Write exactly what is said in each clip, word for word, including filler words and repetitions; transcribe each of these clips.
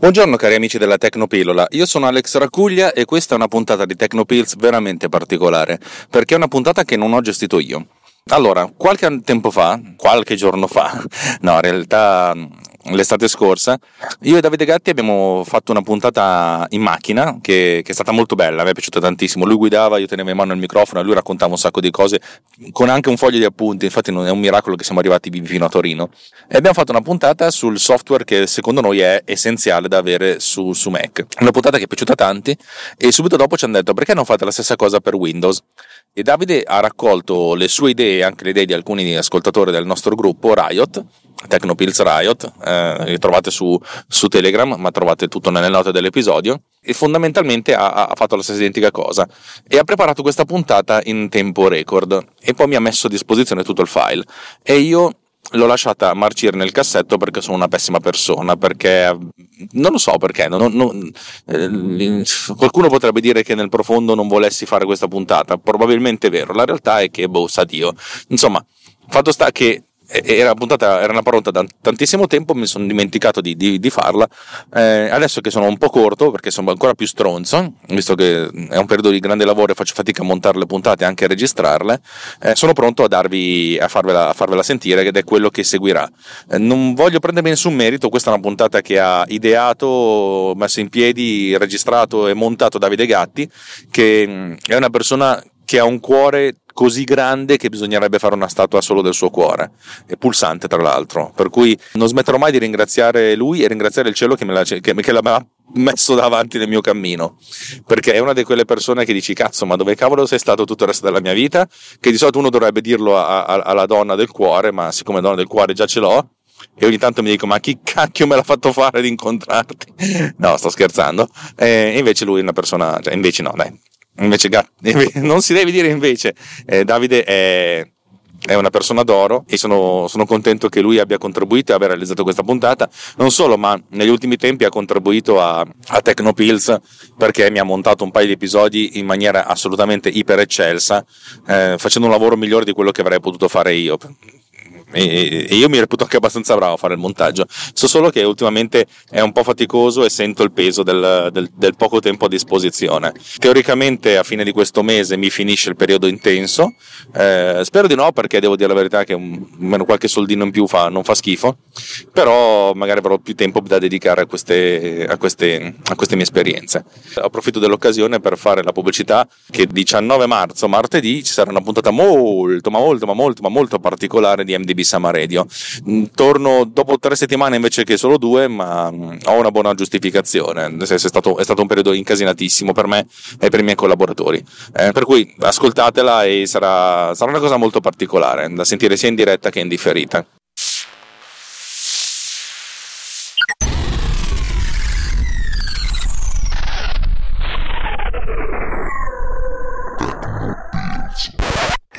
Buongiorno cari amici della Tecnopillola, io sono Alex Racuglia e questa è una puntata di TechnoPills veramente particolare, perché è una puntata che non ho gestito io. Allora, qualche tempo fa, qualche giorno fa, no in realtà l'estate scorsa, io e Davide Gatti abbiamo fatto una puntata in macchina che, che è stata molto bella, mi è piaciuta tantissimo, lui guidava, io tenevo in mano il microfono e lui raccontava un sacco di cose con anche un foglio di appunti, infatti è un miracolo che siamo arrivati fino a Torino e abbiamo fatto una puntata sul software che secondo noi è essenziale da avere su, su Mac, una puntata che è piaciuta a tanti e subito dopo ci hanno detto perché non fate la stessa cosa per Windows? E Davide ha raccolto le sue idee e anche le idee di alcuni ascoltatori del nostro gruppo Riot, Tecnopills Riot, eh, li trovate su, su Telegram, ma trovate tutto nelle note dell'episodio, e fondamentalmente ha, ha fatto la stessa identica cosa e ha preparato questa puntata in tempo record e poi mi ha messo a disposizione tutto il file e io l'ho lasciata marcire nel cassetto perché sono una pessima persona, perché non lo so perché non, non, eh, qualcuno potrebbe dire che nel profondo non volessi fare questa puntata, probabilmente è vero, la realtà è che boh, sa Dio, insomma fatto sta che era, puntata, era una parola da tantissimo tempo, mi sono dimenticato di, di, di farla, eh, adesso che sono un po' corto perché sono ancora più stronzo, visto che è un periodo di grande lavoro e faccio fatica a montare le puntate e anche a registrarle, eh, sono pronto a, darvi, a, farvela, a farvela sentire ed è quello che seguirà. Eh, non voglio prendermi nessun merito, questa è una puntata che ha ideato, messo in piedi, registrato e montato Davide Gatti, che è una persona che ha un cuore così grande che bisognerebbe fare una statua solo del suo cuore, è pulsante tra l'altro, per cui non smetterò mai di ringraziare lui e ringraziare il cielo che me l'ha, che, che l'ha messo davanti nel mio cammino, perché è una di quelle persone che dici cazzo ma dove cavolo sei stato tutto il resto della mia vita, che di solito uno dovrebbe dirlo a, a, alla donna del cuore, ma siccome donna del cuore già ce l'ho e ogni tanto mi dico ma chi cacchio me l'ha fatto fare di incontrarti, no sto scherzando, e invece lui è una persona, cioè invece no dai Invece non si deve dire invece, eh, Davide è, è una persona d'oro e sono, sono contento che lui abbia contribuito e abbia realizzato questa puntata, non solo ma negli ultimi tempi ha contribuito a, a Tecnopills perché mi ha montato un paio di episodi in maniera assolutamente iper eccelsa, eh, facendo un lavoro migliore di quello che avrei potuto fare io. E io mi reputo anche abbastanza bravo a fare il montaggio, so solo che ultimamente è un po' faticoso e sento il peso del, del, del poco tempo a disposizione. Teoricamente a fine di questo mese mi finisce il periodo intenso, eh, spero di no perché devo dire la verità che un, meno qualche soldino in più fa, non fa schifo, però magari avrò più tempo da dedicare a queste, a queste, a queste mie esperienze. Approfitto dell'occasione per fare la pubblicità che il diciannove marzo, martedì, ci sarà una puntata molto ma molto ma molto ma molto particolare di M D B Sama Radio. Torno dopo tre settimane invece che solo due, ma ho una buona giustificazione, è stato, è stato un periodo incasinatissimo per me e per i miei collaboratori, eh, per cui ascoltatela e sarà, sarà una cosa molto particolare da sentire sia in diretta che in differita.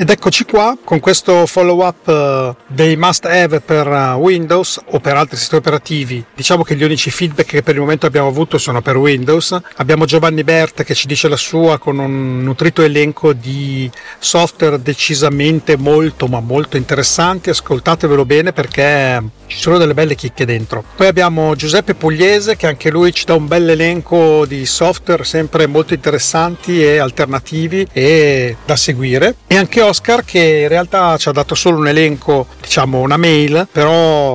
Ed eccoci qua con questo follow up dei must have per Windows o per altri sistemi operativi. Diciamo che gli unici feedback che per il momento abbiamo avuto sono per Windows. Abbiamo Giovanni Bert che ci dice la sua con un nutrito elenco di software decisamente molto ma molto interessanti, ascoltatevelo bene perché ci sono delle belle chicche dentro. Poi abbiamo Giuseppe Pugliese che anche lui ci dà un bel elenco di software sempre molto interessanti e alternativi e da seguire, e anche Oscar che in realtà ci ha dato solo un elenco, diciamo una mail, però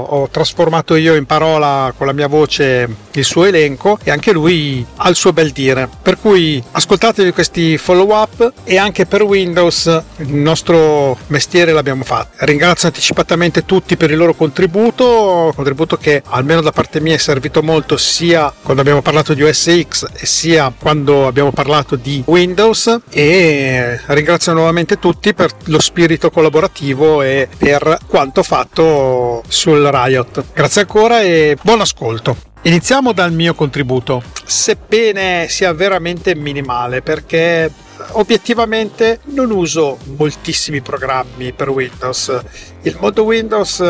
ho trasformato io in parola con la mia voce il suo elenco e anche lui ha il suo bel dire, per cui ascoltatevi questi follow up. E anche per Windows il nostro mestiere l'abbiamo fatto, ringrazio anticipatamente tutti per il loro contributo, contributo che almeno da parte mia è servito molto sia quando abbiamo parlato di O S X e sia quando abbiamo parlato di Windows, e ringrazio nuovamente tutti per lo spirito collaborativo e per quanto fatto sul Riot. Grazie ancora e buon ascolto. Iniziamo dal mio contributo, sebbene sia veramente minimale perché obiettivamente non uso moltissimi programmi per Windows. Il mondo Windows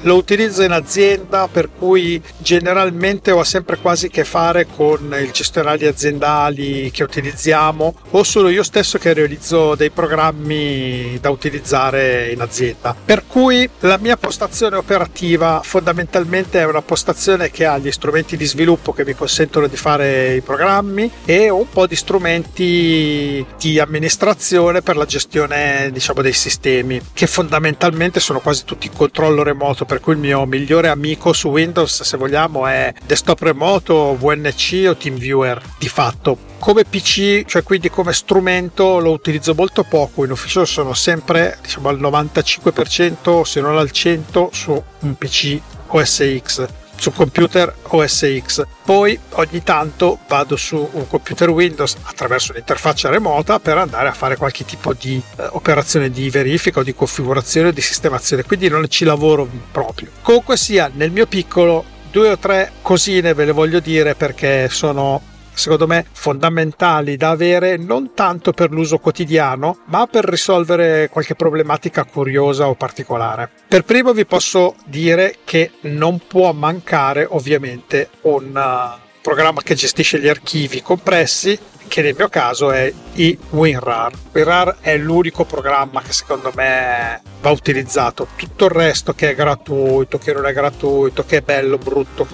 Lo utilizzo in azienda, per cui generalmente ho sempre quasi a che fare con i gestionali aziendali che utilizziamo, o sono io stesso che realizzo dei programmi da utilizzare in azienda. Per cui la mia postazione operativa fondamentalmente è una postazione che ha gli strumenti di sviluppo che mi consentono di fare i programmi e un po' di strumenti di amministrazione per la gestione, diciamo, dei sistemi, che fondamentalmente sono quasi tutti in controllo remoto, per cui il mio migliore amico su Windows, se vogliamo, è desktop remoto, V N C o TeamViewer di fatto. Come P C, cioè quindi come strumento, lo utilizzo molto poco. In ufficio sono sempre, diciamo, al novantacinque per cento, se non al cento per cento, su un P C O S X, su computer O S X. Poi ogni tanto vado su un computer Windows attraverso l'interfaccia remota per andare a fare qualche tipo di eh, operazione di verifica o di configurazione o di sistemazione, quindi non ci lavoro proprio. Comunque sia, nel mio piccolo due o tre cosine ve le voglio dire, perché sono secondo me fondamentali da avere, non tanto per l'uso quotidiano ma per risolvere qualche problematica curiosa o particolare. Per primo vi posso dire che non può mancare ovviamente un programma che gestisce gli archivi compressi, che nel mio caso è i WinRAR. WinRAR è l'unico programma che secondo me va utilizzato. Tutto il resto, che è gratuito, che non è gratuito, che è bello, brutto,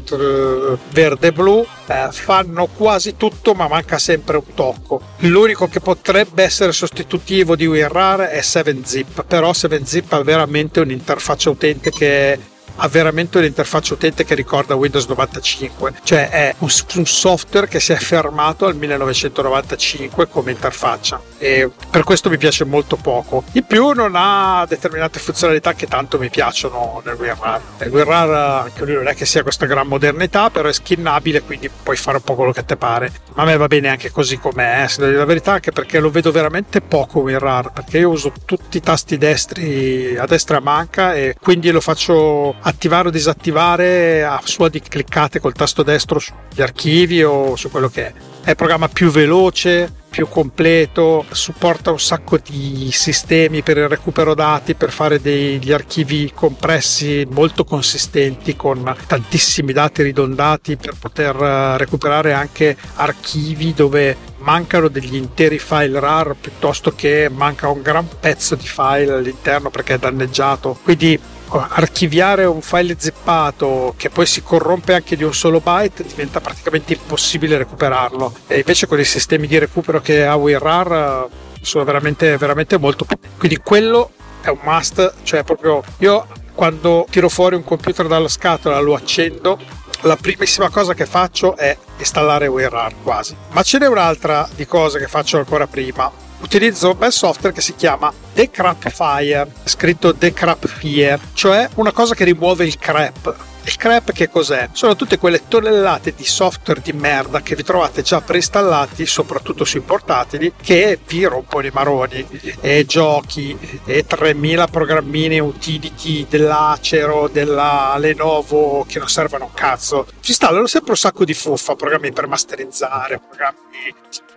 verde, blu, eh, fanno quasi tutto, ma manca sempre un tocco. L'unico che potrebbe essere sostitutivo di WinRAR è sette zip, però sette zip ha veramente un'interfaccia utente che è ha veramente un'interfaccia utente che ricorda Windows novantacinque, cioè è un, un software che si è fermato al millenovecentonovantacinque come interfaccia, e per questo mi piace molto poco. In più non ha determinate funzionalità che tanto mi piacciono nel WinRAR. Nel WinRAR anche lui non è che sia questa gran modernità, però è skinnabile, quindi puoi fare un po' quello che te pare, ma a me va bene anche così com'è, eh, se devo dire la verità, anche perché lo vedo veramente poco WinRAR, perché io uso tutti i tasti destri a destra manca, e quindi lo faccio attivare o disattivare a suon di cliccate col tasto destro sugli archivi o su quello che è. È il programma più veloce, più completo, supporta un sacco di sistemi per il recupero dati, per fare degli archivi compressi molto consistenti con tantissimi dati ridondati, per poter recuperare anche archivi dove mancano degli interi file RAR piuttosto che manca un gran pezzo di file all'interno perché è danneggiato. Quindi archiviare un file zippato che poi si corrompe anche di un solo byte diventa praticamente impossibile recuperarlo, e invece con i sistemi di recupero che ha WinRAR sono veramente veramente molto, quindi quello è un must. Cioè proprio io quando tiro fuori un computer dalla scatola, lo accendo, la primissima cosa che faccio è installare WinRAR quasi. Ma ce n'è un'altra di cosa che faccio ancora prima. Utilizzo un bel software che si chiama Decrapifier, scritto Decrapifier, cioè una cosa che rimuove il crap. Il crap che cos'è? Sono tutte quelle tonnellate di software di merda che vi trovate già preinstallati, soprattutto sui portatili, che vi rompono i maroni, e giochi, e tremila programmini utility dell'Acero, della Lenovo, che non servono un cazzo. Ci installano sempre un sacco di fuffa, programmi per masterizzare, programmi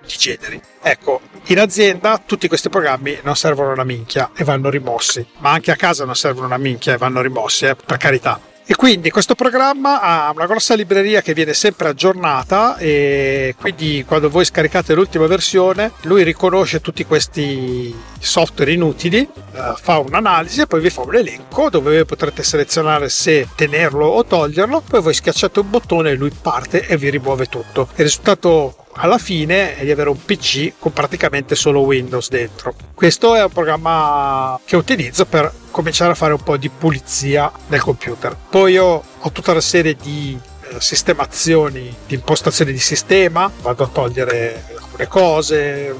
di generi. Ecco, in azienda tutti questi programmi non servono una minchia e vanno rimossi, ma anche a casa non servono una minchia e vanno rimossi, eh, per carità. E quindi questo programma ha una grossa libreria che viene sempre aggiornata, e quindi quando voi scaricate l'ultima versione lui riconosce tutti questi software inutili, fa un'analisi e poi vi fa un elenco dove potrete selezionare se tenerlo o toglierlo, poi voi schiacciate un bottone e lui parte e vi rimuove tutto. Il risultato alla fine è di avere un P C con praticamente solo Windows dentro. Questo è un programma che utilizzo per cominciare a fare un po' di pulizia nel computer. Poi io ho tutta una serie di sistemazioni, di impostazioni di sistema, vado a togliere alcune cose,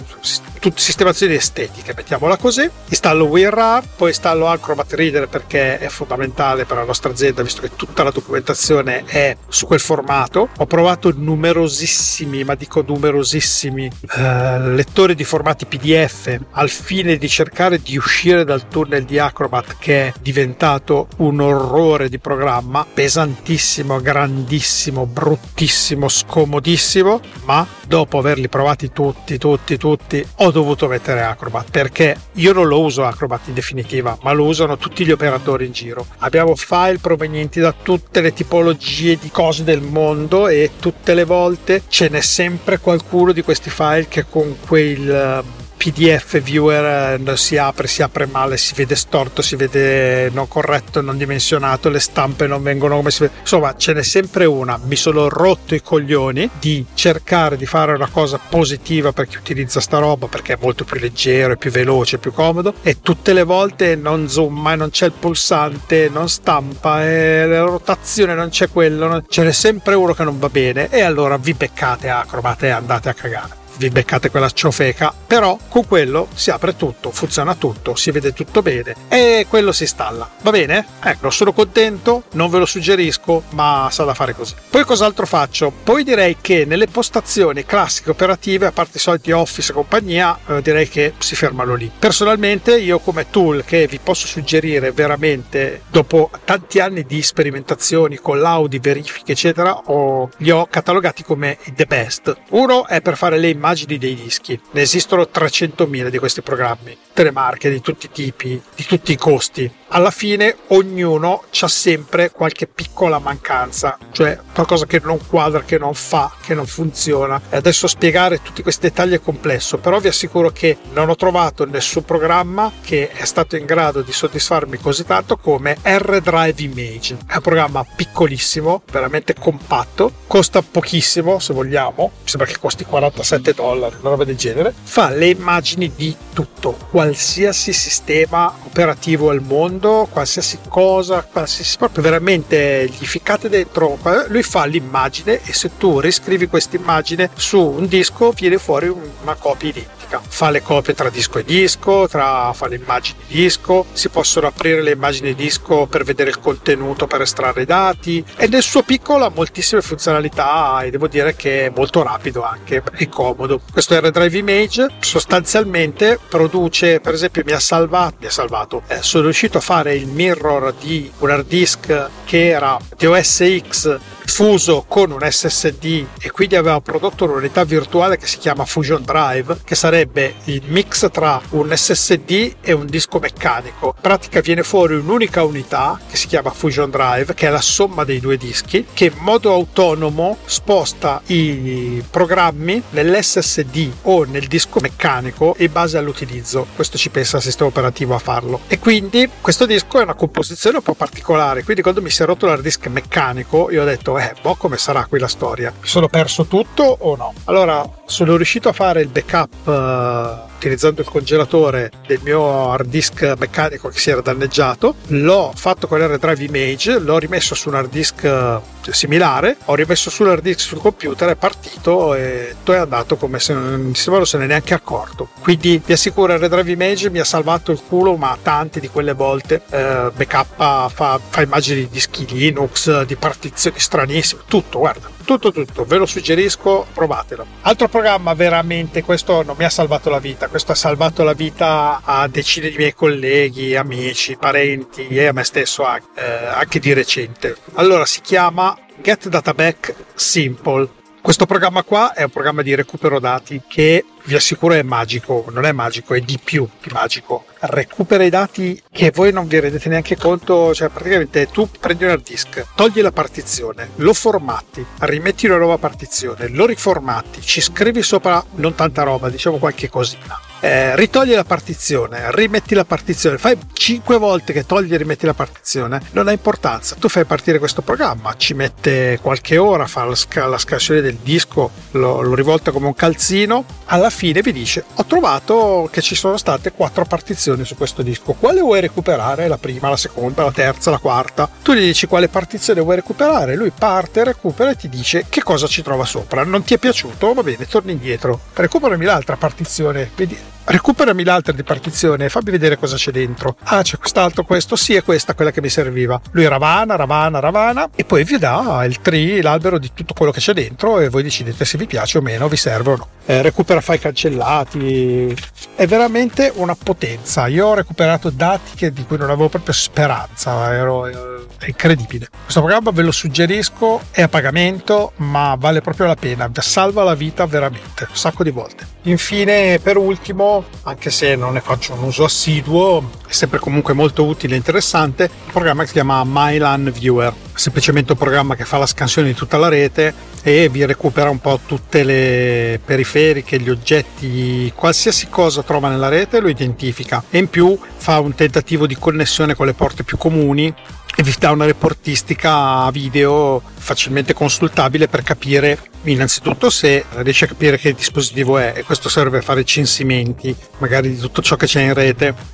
tutte sistemazioni estetiche, mettiamola così. Installo WinRAR, poi installo Acrobat Reader perché è fondamentale per la nostra azienda, visto che tutta la documentazione è su quel formato. Ho provato numerosissimi, ma dico numerosissimi, eh, lettori di formati P D F al fine di cercare di uscire dal tunnel di Acrobat, che è diventato un orrore di programma, pesantissimo, grandissimo, bruttissimo, scomodissimo, ma dopo averli provati tutti, tutti, tutti, tutti ho dovuto mettere Acrobat, perché io non lo uso Acrobat in definitiva, ma lo usano tutti gli operatori in giro. Abbiamo file provenienti da tutte le tipologie di cose del mondo e tutte le volte ce n'è sempre qualcuno di questi file che con quel P D F viewer si apre, si apre male, si vede storto, si vede non corretto, non dimensionato, le stampe non vengono come si vede. Insomma, ce n'è sempre una. Mi sono rotto i coglioni di cercare di fare una cosa positiva per chi utilizza sta roba, perché è molto più leggero, è più veloce, è più comodo, e tutte le volte non zoom, non c'è il pulsante, non stampa, e la rotazione non c'è, quello non... ce n'è sempre uno che non va bene, e allora vi beccate Acrobat e andate a cagare. Vi beccate quella ciofeca, però con quello si apre tutto, funziona tutto, si vede tutto bene e quello si installa, va bene? Ecco, sono contento, non ve lo suggerisco, ma sa da fare così. Poi cos'altro faccio? Poi direi che nelle postazioni classiche operative, a parte i soliti Office e compagnia, eh, direi che si fermano lì. Personalmente io, come tool che vi posso suggerire veramente, dopo tanti anni di sperimentazioni con l'audi, verifiche eccetera, ho, li ho catalogati come the best. Uno è per fare le immagini immagini dei dischi, ne esistono trecentomila di questi programmi, telemarche di tutti i tipi, di tutti i costi. Alla fine ognuno c'ha sempre qualche piccola mancanza, cioè qualcosa che non quadra, che non fa, che non funziona. E adesso spiegare tutti questi dettagli è complesso, però vi assicuro che non ho trovato nessun programma che è stato in grado di soddisfarmi così tanto come R-Drive Image. È un programma piccolissimo, veramente compatto, costa pochissimo se vogliamo, mi sembra che costi quarantasette dollari, una roba del genere. Fa le immagini di tutto, qualsiasi sistema operativo al mondo, qualsiasi cosa, qualsiasi, proprio veramente gli ficcate dentro. Lui fa l'immagine e se tu riscrivi questa immagine su un disco viene fuori una copia identica. Fa le copie tra disco e disco, tra, fa le immagini disco, si possono aprire le immagini disco per vedere il contenuto, per estrarre i dati, e nel suo piccolo ha moltissime funzionalità e devo dire che è molto rapido anche e comodo. Questo R-Drive Image sostanzialmente produce, per esempio mi ha salvato, mi ha salvato, eh, sono riuscito a fare il mirror di un hard disk che era D O S X fuso con un S S D, e quindi aveva prodotto un'unità virtuale che si chiama Fusion Drive, che sarebbe il mix tra un S S D e un disco meccanico. In pratica viene fuori un'unica unità che si chiama Fusion Drive, che è la somma dei due dischi, che in modo autonomo sposta i programmi nell'S S D o nel disco meccanico in base all'utilizzo. Questo ci pensa il sistema operativo a farlo, e quindi questo disco è una composizione un po' particolare. Quindi quando mi si è rotto l'hard disk meccanico io ho detto eh, boh, come sarà qui la storia? Mi sono perso tutto o no? Allora, sono riuscito a fare il backup uh, utilizzando il congelatore del mio hard disk meccanico che si era danneggiato. L'ho fatto con R-Drive Image, l'ho rimesso su un hard disk uh, similare, ho rimesso sull'hard disk sul computer, è partito e è andato come se non se ne è neanche accorto. Quindi vi assicuro, R-Drive Image mi ha salvato il culo, ma tante di quelle volte. uh, backup fa, fa immagini di dischi Linux, di partizioni stranissime, tutto, guarda, tutto tutto, ve lo suggerisco, provatelo. Altro programma, veramente questo non mi ha salvato la vita, questo ha salvato la vita a decine di miei colleghi, amici, parenti e a me stesso anche, eh, anche di recente. Allora, si chiama Get Data Back Simple. Questo programma qua è un programma di recupero dati che vi assicuro è magico, non è magico, è di più che magico. Recupera i dati che voi non vi rendete neanche conto, cioè praticamente tu prendi un hard disk, togli la partizione, lo formatti, rimetti una nuova partizione, lo riformatti, ci scrivi sopra non tanta roba, diciamo qualche cosina, eh, ritogli la partizione, rimetti la partizione, fai cinque volte che togli e rimetti la partizione, non ha importanza, tu fai partire questo programma, ci mette qualche ora, fa la, sc- la scansione del disco, lo, lo rivolta come un calzino, alla fine vi dice ho trovato che ci sono state quattro partizioni su questo disco, quale vuoi recuperare? La prima, la seconda, la terza, la quarta. Tu gli dici quale partizione vuoi recuperare, lui parte, recupera e ti dice che cosa ci trova sopra. Non ti è piaciuto? Va bene, torni indietro, recuperami l'altra partizione. Vedi, recuperami l'altra di partizione e fammi vedere cosa c'è dentro. Ah, c'è quest'altro, questo, sì, è questa quella che mi serviva. Lui ravana, ravana, ravana e poi vi dà il tree, l'albero di tutto quello che c'è dentro e voi decidete se vi piace o meno, vi serve o no. Eh, recupera file cancellati, è veramente una potenza. Io ho recuperato dati che, di cui non avevo proprio speranza, ero, ero, è incredibile. Questo programma ve lo suggerisco, è a pagamento ma vale proprio la pena, salva la vita veramente, un sacco di volte. Infine, per ultimo, anche se non ne faccio un uso assiduo, è sempre comunque molto utile e interessante, un programma che si chiama MyLAN Viewer, semplicemente un programma che fa la scansione di tutta la rete e vi recupera un po' tutte le periferiche, gli oggetti, qualsiasi cosa trova nella rete lo identifica e in più fa un tentativo di connessione con le porte più comuni e vi dà una reportistica video facilmente consultabile per capire innanzitutto se riesce a capire che dispositivo è, e questo serve a fare censimenti magari di tutto ciò che c'è in rete.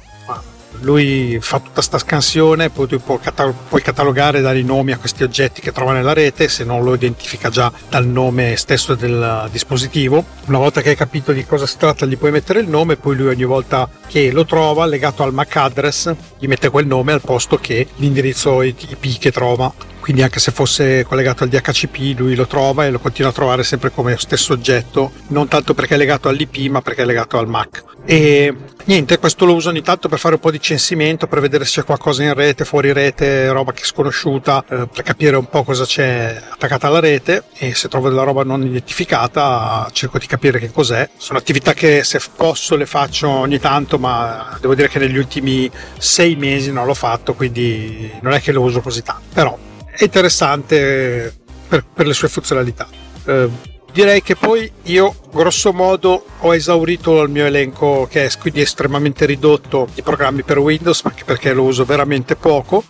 Lui fa tutta sta scansione, poi tu puoi, catalog- puoi catalogare, dare i nomi a questi oggetti che trova nella rete se non lo identifica già dal nome stesso del dispositivo. Una volta che hai capito di cosa si tratta gli puoi mettere il nome, poi lui ogni volta che lo trova legato al M A C address gli mette quel nome al posto che l'indirizzo I P che trova, quindi anche se fosse collegato al D H C P lui lo trova e lo continua a trovare sempre come stesso oggetto, non tanto perché è legato all'I P ma perché è legato al M A C. E niente, questo lo uso ogni tanto per fare un po' di censimento, per vedere se c'è qualcosa in rete, fuori rete, roba che è sconosciuta, eh, per capire un po' cosa c'è attaccata alla rete, e se trovo della roba non identificata cerco di capire che cos'è. Sono attività che se posso le faccio ogni tanto, ma devo dire che negli ultimi sei mesi non l'ho fatto, quindi non è che lo uso così tanto, però è interessante per, per le sue funzionalità. Eh, direi che poi io grosso modo ho esaurito il mio elenco, che è quindi estremamente ridotto, di programmi per Windows, anche perché lo uso veramente poco.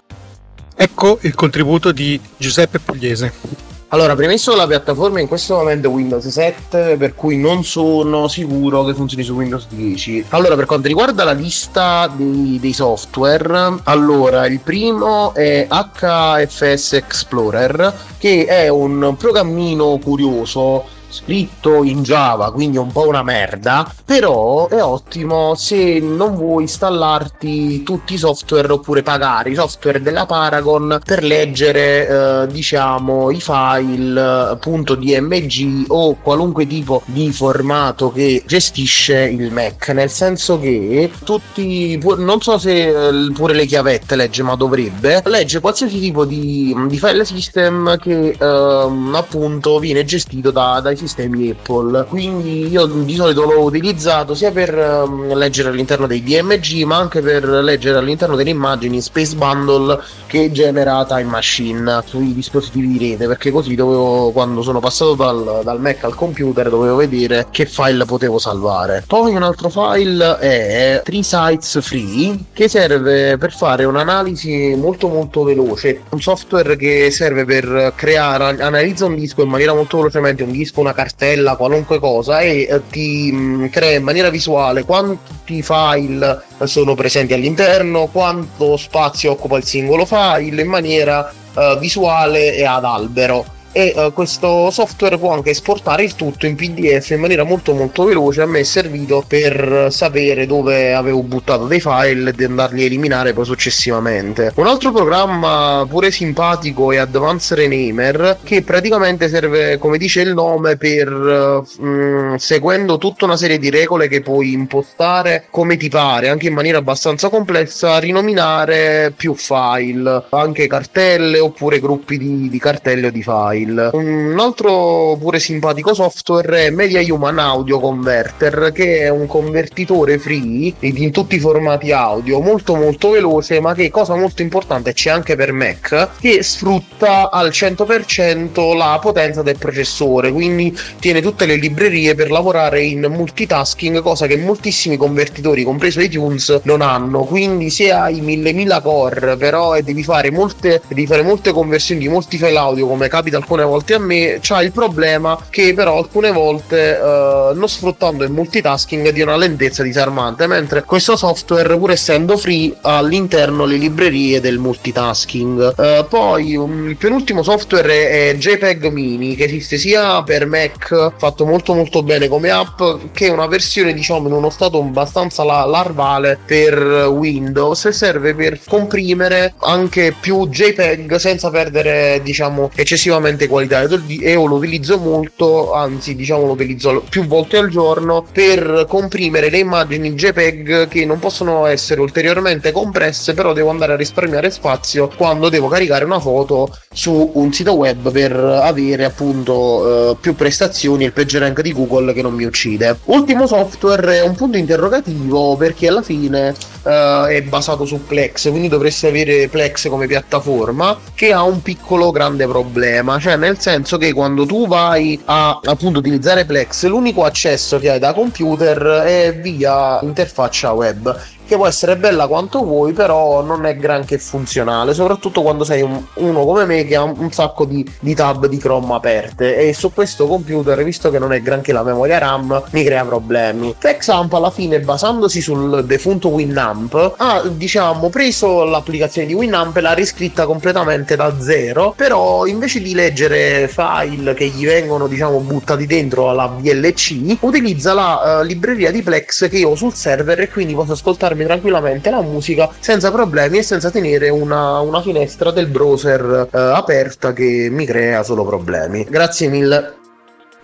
Ecco il contributo di Giuseppe Pugliese. Allora, premesso, la piattaforma in questo momento è Windows sette, per cui non sono sicuro che funzioni su Windows dieci. Allora, per quanto riguarda la lista dei, dei software, allora il primo è H F S Explorer, che è un programmino curioso scritto in Java, quindi un po' una merda, però è ottimo se non vuoi installarti tutti i software oppure pagare i software della Paragon per leggere eh, diciamo i file punto .dmg o qualunque tipo di formato che gestisce il Mac, nel senso che tutti, non so se pure le chiavette legge, ma dovrebbe, legge qualsiasi tipo di, di file system che eh, appunto viene gestito da, dai sistemi Apple, quindi io di solito l'ho utilizzato sia per um, leggere all'interno dei D M G ma anche per leggere all'interno delle immagini Space Bundle che genera Time Machine sui dispositivi di rete, perché così dovevo, quando sono passato dal, dal Mac al computer, dovevo vedere che file potevo salvare. Poi un altro file è TreeSize Free, che serve per fare un'analisi molto molto veloce, un software che serve per creare, analizza un disco in maniera molto velocemente, un disco, una cartella, qualunque cosa, e ti mh, crea in maniera visuale quanti file sono presenti all'interno, quanto spazio occupa il singolo file in maniera uh, visuale e ad albero. E uh, questo software può anche esportare il tutto in P D F in maniera molto molto veloce. A me è servito per sapere dove avevo buttato dei file e andarli a eliminare poi successivamente. Un altro programma pure simpatico è Advanced Renamer, che praticamente serve, come dice il nome, per uh, mh, seguendo tutta una serie di regole che puoi impostare come ti pare, anche in maniera abbastanza complessa, rinominare più file, anche cartelle oppure gruppi di, di cartelle o di file. Un altro pure simpatico software è Media Human Audio Converter, che è un convertitore free in tutti i formati audio, molto molto veloce, ma che, cosa molto importante, c'è anche per Mac, che sfrutta al cento per cento la potenza del processore, quindi tiene tutte le librerie per lavorare in multitasking, cosa che moltissimi convertitori, compreso iTunes, non hanno. Quindi se hai millemila core però e devi fare molte devi fare molte conversioni di molti file audio, come capita alcune volte a me, c'ha il problema che però alcune volte eh, non sfruttando il multitasking di una lentezza disarmante, mentre questo software, pur essendo free, ha all'interno le librerie del multitasking. Eh, poi um, il penultimo software è JPEG Mini, che esiste sia per Mac, fatto molto molto bene come app, che è una versione diciamo in uno stato abbastanza la- larvale per Windows, e serve per comprimere anche più JPEG senza perdere diciamo eccessivamente qualità. Io lo utilizzo molto, anzi diciamo lo utilizzo più volte al giorno per comprimere le immagini JPEG che non possono essere ulteriormente compresse, però devo andare a risparmiare spazio quando devo caricare una foto su un sito web per avere appunto eh, più prestazioni e il PageRank di Google che non mi uccide. Ultimo software è un punto interrogativo, perché alla fine eh, è basato su Plex, quindi dovreste avere Plex come piattaforma, che ha un piccolo grande problema, cioè nel senso che quando tu vai a appunto utilizzare Plex, l'unico accesso che hai da computer è via interfaccia web, che può essere bella quanto vuoi, però non è granché funzionale, soprattutto quando sei un, uno come me che ha un, un sacco di, di tab di Chrome aperte, e su questo computer, visto che non è granché la memoria RAM, mi crea problemi. TechSamp alla fine, basandosi sul defunto Winamp, ha diciamo preso l'applicazione di Winamp e l'ha riscritta completamente da zero, però invece di leggere file che gli vengono diciamo buttati dentro alla V L C, utilizza la uh, libreria di Plex che io ho sul server, e quindi posso ascoltarmi tranquillamente la musica senza problemi e senza tenere una, una finestra del browser eh, aperta che mi crea solo problemi. Grazie mille.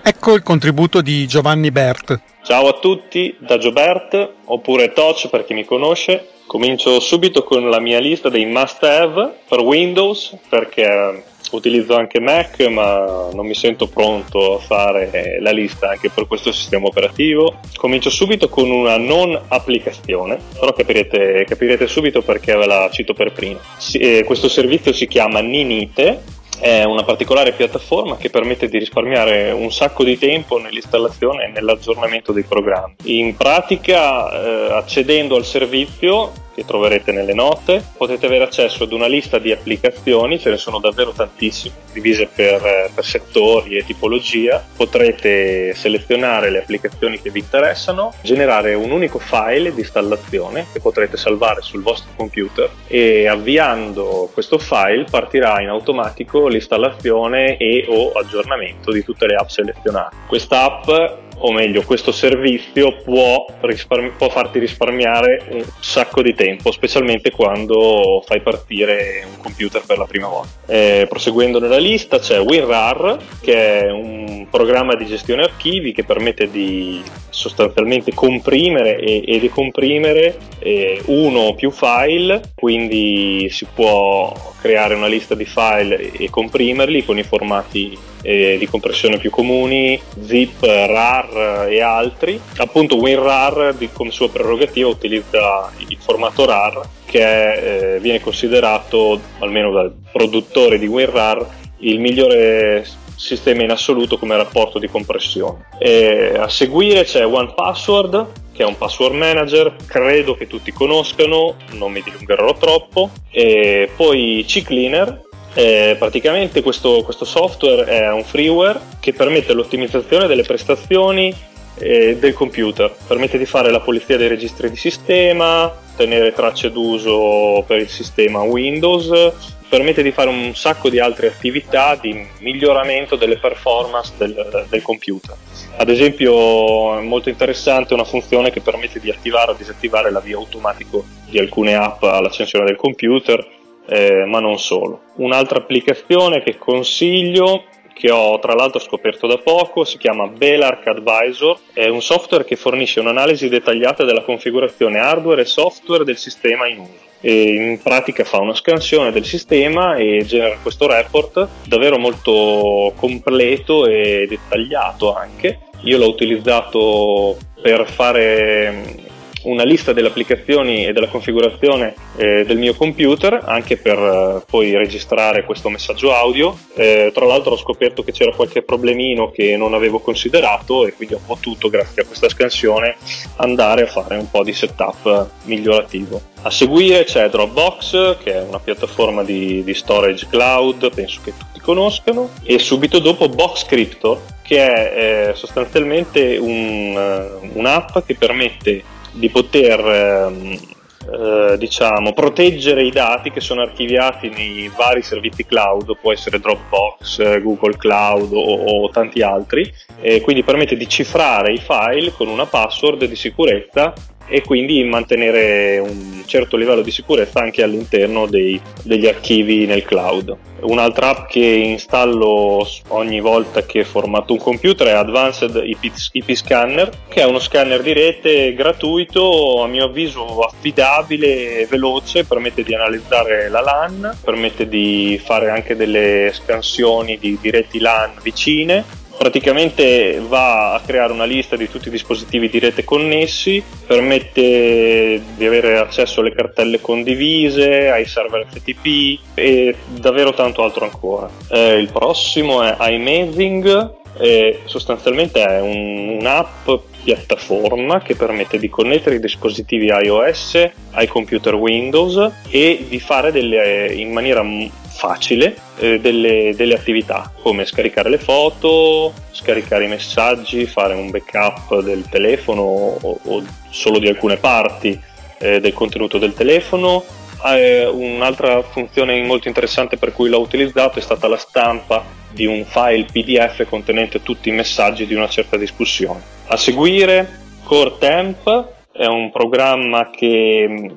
Ecco il contributo di Giovanni Bert. Ciao a tutti da Giobert, oppure Toch per chi mi conosce. Comincio subito con la mia lista dei must have per Windows, perché utilizzo anche Mac, ma non mi sento pronto a fare la lista anche per questo sistema operativo. Comincio subito con una non applicazione, però capirete, capirete subito perché ve la cito per prima. Si, eh, questo servizio si chiama Ninite, è una particolare piattaforma che permette di risparmiare un sacco di tempo nell'installazione e nell'aggiornamento dei programmi. In pratica, eh, accedendo al servizio che troverete nelle note, potete avere accesso ad una lista di applicazioni, ce ne sono davvero tantissime, divise per, per settori e tipologia. Potrete selezionare le applicazioni che vi interessano, generare un unico file di installazione che potrete salvare sul vostro computer, e avviando questo file partirà in automatico l'installazione e o aggiornamento di tutte le app selezionate. Questa app, o meglio questo servizio, può, risparmi- può farti risparmiare un sacco di tempo, specialmente quando fai partire un computer per la prima volta. Eh, proseguendo nella lista c'è WinRAR, che è un programma di gestione archivi che permette di sostanzialmente comprimere e, e decomprimere eh, uno o più file, quindi si può creare una lista di file e, e comprimerli con i formati eh, di compressione più comuni, zip, rar e altri. Appunto WinRAR di, come sua prerogativa utilizza il formato rar, che eh, viene considerato, almeno dal produttore di WinRAR, il migliore sistema in assoluto come rapporto di compressione. E a seguire c'è one password, che è un password manager, credo che tutti conoscano, non mi dilungherò troppo. E poi CCleaner, eh, praticamente questo, questo software è un freeware che permette l'ottimizzazione delle prestazioni eh, del computer, permette di fare la pulizia dei registri di sistema, tenere tracce d'uso per il sistema Windows, permette di fare un sacco di altre attività di miglioramento delle performance del, del computer. Ad esempio è molto interessante una funzione che permette di attivare o disattivare l'avvio automatico di alcune app all'accensione del computer, eh, ma non solo. Un'altra applicazione che consiglio, che ho tra l'altro scoperto da poco, si chiama Belarc Advisor, è un software che fornisce un'analisi dettagliata della configurazione hardware e software del sistema in uso. E in pratica fa una scansione del sistema e genera questo report davvero molto completo e dettagliato anche. Io l'ho utilizzato per fare una lista delle applicazioni e della configurazione eh, del mio computer, anche per eh, poi registrare questo messaggio audio. Eh, tra l'altro ho scoperto che c'era qualche problemino che non avevo considerato, e quindi ho potuto, grazie a questa scansione, andare a fare un po' di setup migliorativo. A seguire c'è Dropbox, che è una piattaforma di, di storage cloud, penso che tutti conoscano, e subito dopo Boxcryptor, che è eh, sostanzialmente un, un'app che permette di poter eh, eh, diciamo proteggere i dati che sono archiviati nei vari servizi cloud, può essere Dropbox, Google Cloud o, o tanti altri, e quindi permette di cifrare i file con una password di sicurezza e quindi mantenere un certo livello di sicurezza anche all'interno dei, degli archivi nel cloud. Un'altra app che installo ogni volta che formatto un computer è Advanced I P Scanner, che è uno scanner di rete gratuito, a mio avviso affidabile e veloce, permette di analizzare la LAN, permette di fare anche delle scansioni di, di reti LAN vicine. Praticamente va a creare una lista di tutti i dispositivi di rete connessi, permette di avere accesso alle cartelle condivise, ai server F T P e davvero tanto altro ancora. Eh, il prossimo è iMazing, eh, sostanzialmente è un, un'app piattaforma che permette di connettere i dispositivi iOS ai computer Windows e di fare delle, in maniera facile eh, delle, delle attività come scaricare le foto, scaricare i messaggi, fare un backup del telefono o, o solo di alcune parti eh, del contenuto del telefono. Eh, un'altra funzione molto interessante per cui l'ho utilizzato è stata la stampa di un file P D F contenente tutti i messaggi di una certa discussione. A seguire Core Temp è un programma che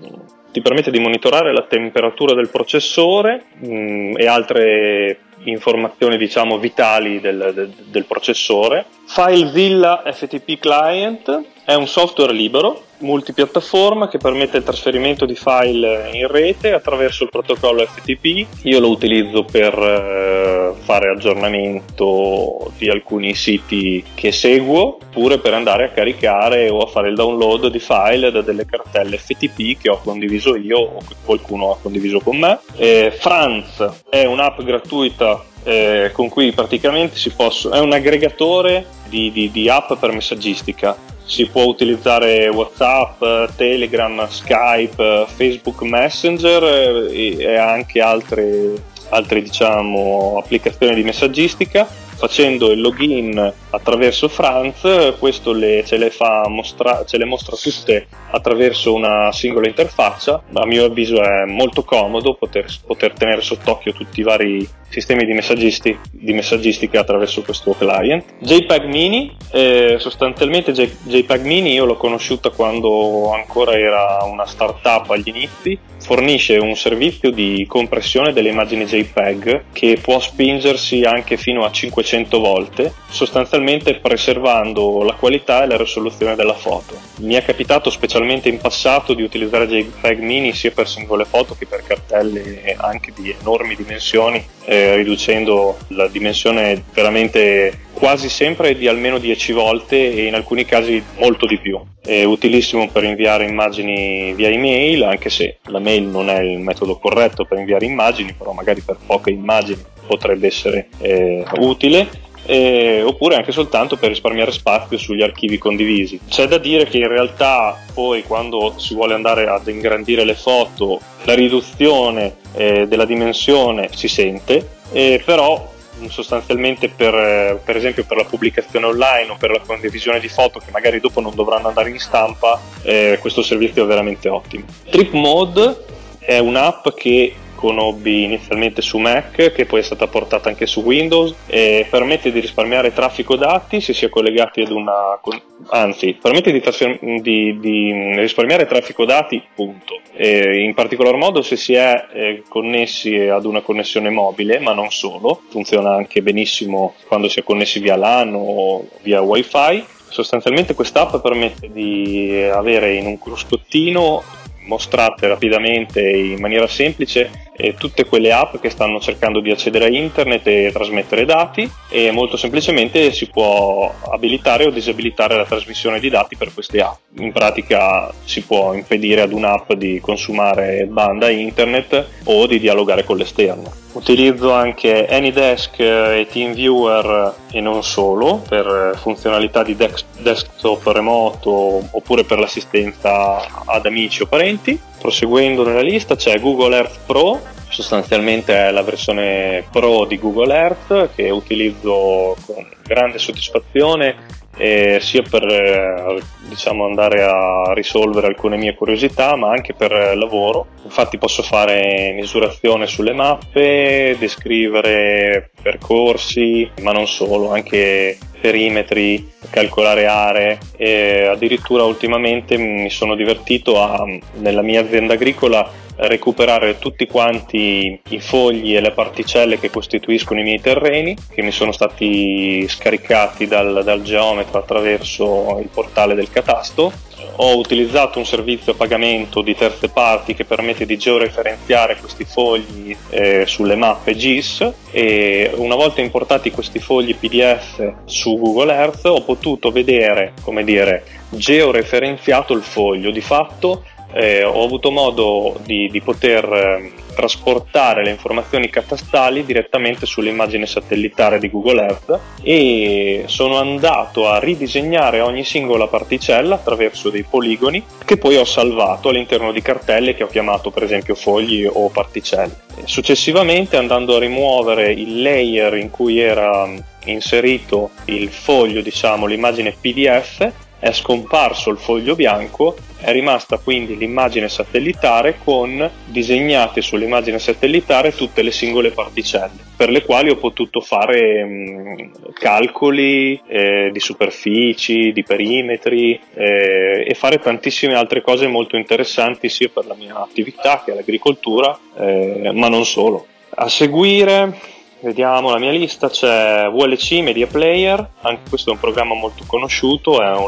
ti permette di monitorare la temperatura del processore mh, e altre informazioni diciamo vitali del, del, del processore. FileZilla F T P Client è un software libero multipiattaforma che permette il trasferimento di file in rete attraverso il protocollo F T P. Io lo utilizzo per eh, fare aggiornamento di alcuni siti che seguo, oppure per andare a caricare o a fare il download di file da delle cartelle F T P che ho condiviso io o che qualcuno ha condiviso con me. Eh, Franz è un'app gratuita eh, con cui praticamente si possono, è un aggregatore di, di, di app per messaggistica. Si può utilizzare WhatsApp, Telegram, Skype, Facebook Messenger e anche altre, altre diciamo, applicazioni di messaggistica. Facendo il login attraverso Franz, questo le, ce, le fa mostra, ce le mostra tutte attraverso una singola interfaccia. A mio avviso è molto comodo poter, poter tenere sott'occhio tutti i vari sistemi di, messaggisti, di messaggistica attraverso questo client. JPEG Mini, eh, sostanzialmente J, JPEG Mini io l'ho conosciuta quando ancora era una startup agli inizi. Fornisce un servizio di compressione delle immagini JPEG che può spingersi anche fino a cinquecento volte, sostanzialmente preservando la qualità e la risoluzione della foto. Mi è capitato specialmente in passato di utilizzare JPEG Mini sia per singole foto che per cartelle anche di enormi dimensioni, eh, riducendo la dimensione veramente quasi sempre di almeno dieci volte e in alcuni casi molto di più. È utilissimo per inviare immagini via email, anche se la mail non è il metodo corretto per inviare immagini, però magari per poche immagini potrebbe essere eh, utile, eh, oppure anche soltanto per risparmiare spazio sugli archivi condivisi. C'è da dire che in realtà poi quando si vuole andare ad ingrandire le foto la riduzione eh, della dimensione si sente, eh, però sostanzialmente per, per esempio per la pubblicazione online o per la condivisione di foto che magari dopo non dovranno andare in stampa, eh, questo servizio è veramente ottimo. Trip Mode è un'app che conobbi inizialmente su Mac, che poi è stata portata anche su Windows, e permette di risparmiare traffico dati se si è collegati ad una anzi permette di, trasfer- di, di risparmiare traffico dati punto e in particolar modo se si è eh, connessi ad una connessione mobile, ma non solo, funziona anche benissimo quando si è connessi via LAN o via Wi-Fi. Sostanzialmente quest'app permette di avere in un cruscottino mostrate rapidamente in maniera semplice eh, tutte quelle app che stanno cercando di accedere a internet e trasmettere dati, e molto semplicemente si può abilitare o disabilitare la trasmissione di dati per queste app. In pratica si può impedire ad un'app di consumare banda internet o di dialogare con l'esterno. Utilizzo anche AnyDesk e TeamViewer e non solo per funzionalità di desktop remoto oppure per l'assistenza ad amici o parenti. Proseguendo nella lista c'è Google Earth Pro, sostanzialmente è la versione Pro di Google Earth che utilizzo con grande soddisfazione, eh, sia per eh, diciamo andare a risolvere alcune mie curiosità ma anche per lavoro. Infatti posso fare misurazione sulle mappe, descrivere percorsi ma non solo, anche perimetri, calcolare aree, e addirittura ultimamente mi sono divertito a, nella mia azienda agricola, recuperare tutti quanti i fogli e le particelle che costituiscono i miei terreni, che mi sono stati scaricati dal, dal geometra attraverso il portale del catasto. Ho utilizzato un servizio a pagamento di terze parti che permette di georeferenziare questi fogli eh, sulle mappe G I S, e una volta importati questi fogli P D F su Google Earth ho potuto vedere, come dire, georeferenziato il foglio. Di fatto eh, ho avuto modo di, di poter eh, trasportare le informazioni catastali direttamente sull'immagine satellitare di Google Earth, e sono andato a ridisegnare ogni singola particella attraverso dei poligoni che poi ho salvato all'interno di cartelle che ho chiamato per esempio fogli o particelle. Successivamente, andando a rimuovere il layer in cui era inserito il foglio, diciamo l'immagine P D F, è scomparso il foglio bianco, è rimasta quindi l'immagine satellitare con disegnate sull'immagine satellitare tutte le singole particelle, per le quali ho potuto fare mh, calcoli eh, di superfici, di perimetri eh, e fare tantissime altre cose molto interessanti sia per la mia attività che l'agricoltura, eh, ma non solo. A seguire, vediamo la mia lista, c'è V L C Media Player, anche questo è un programma molto conosciuto, è un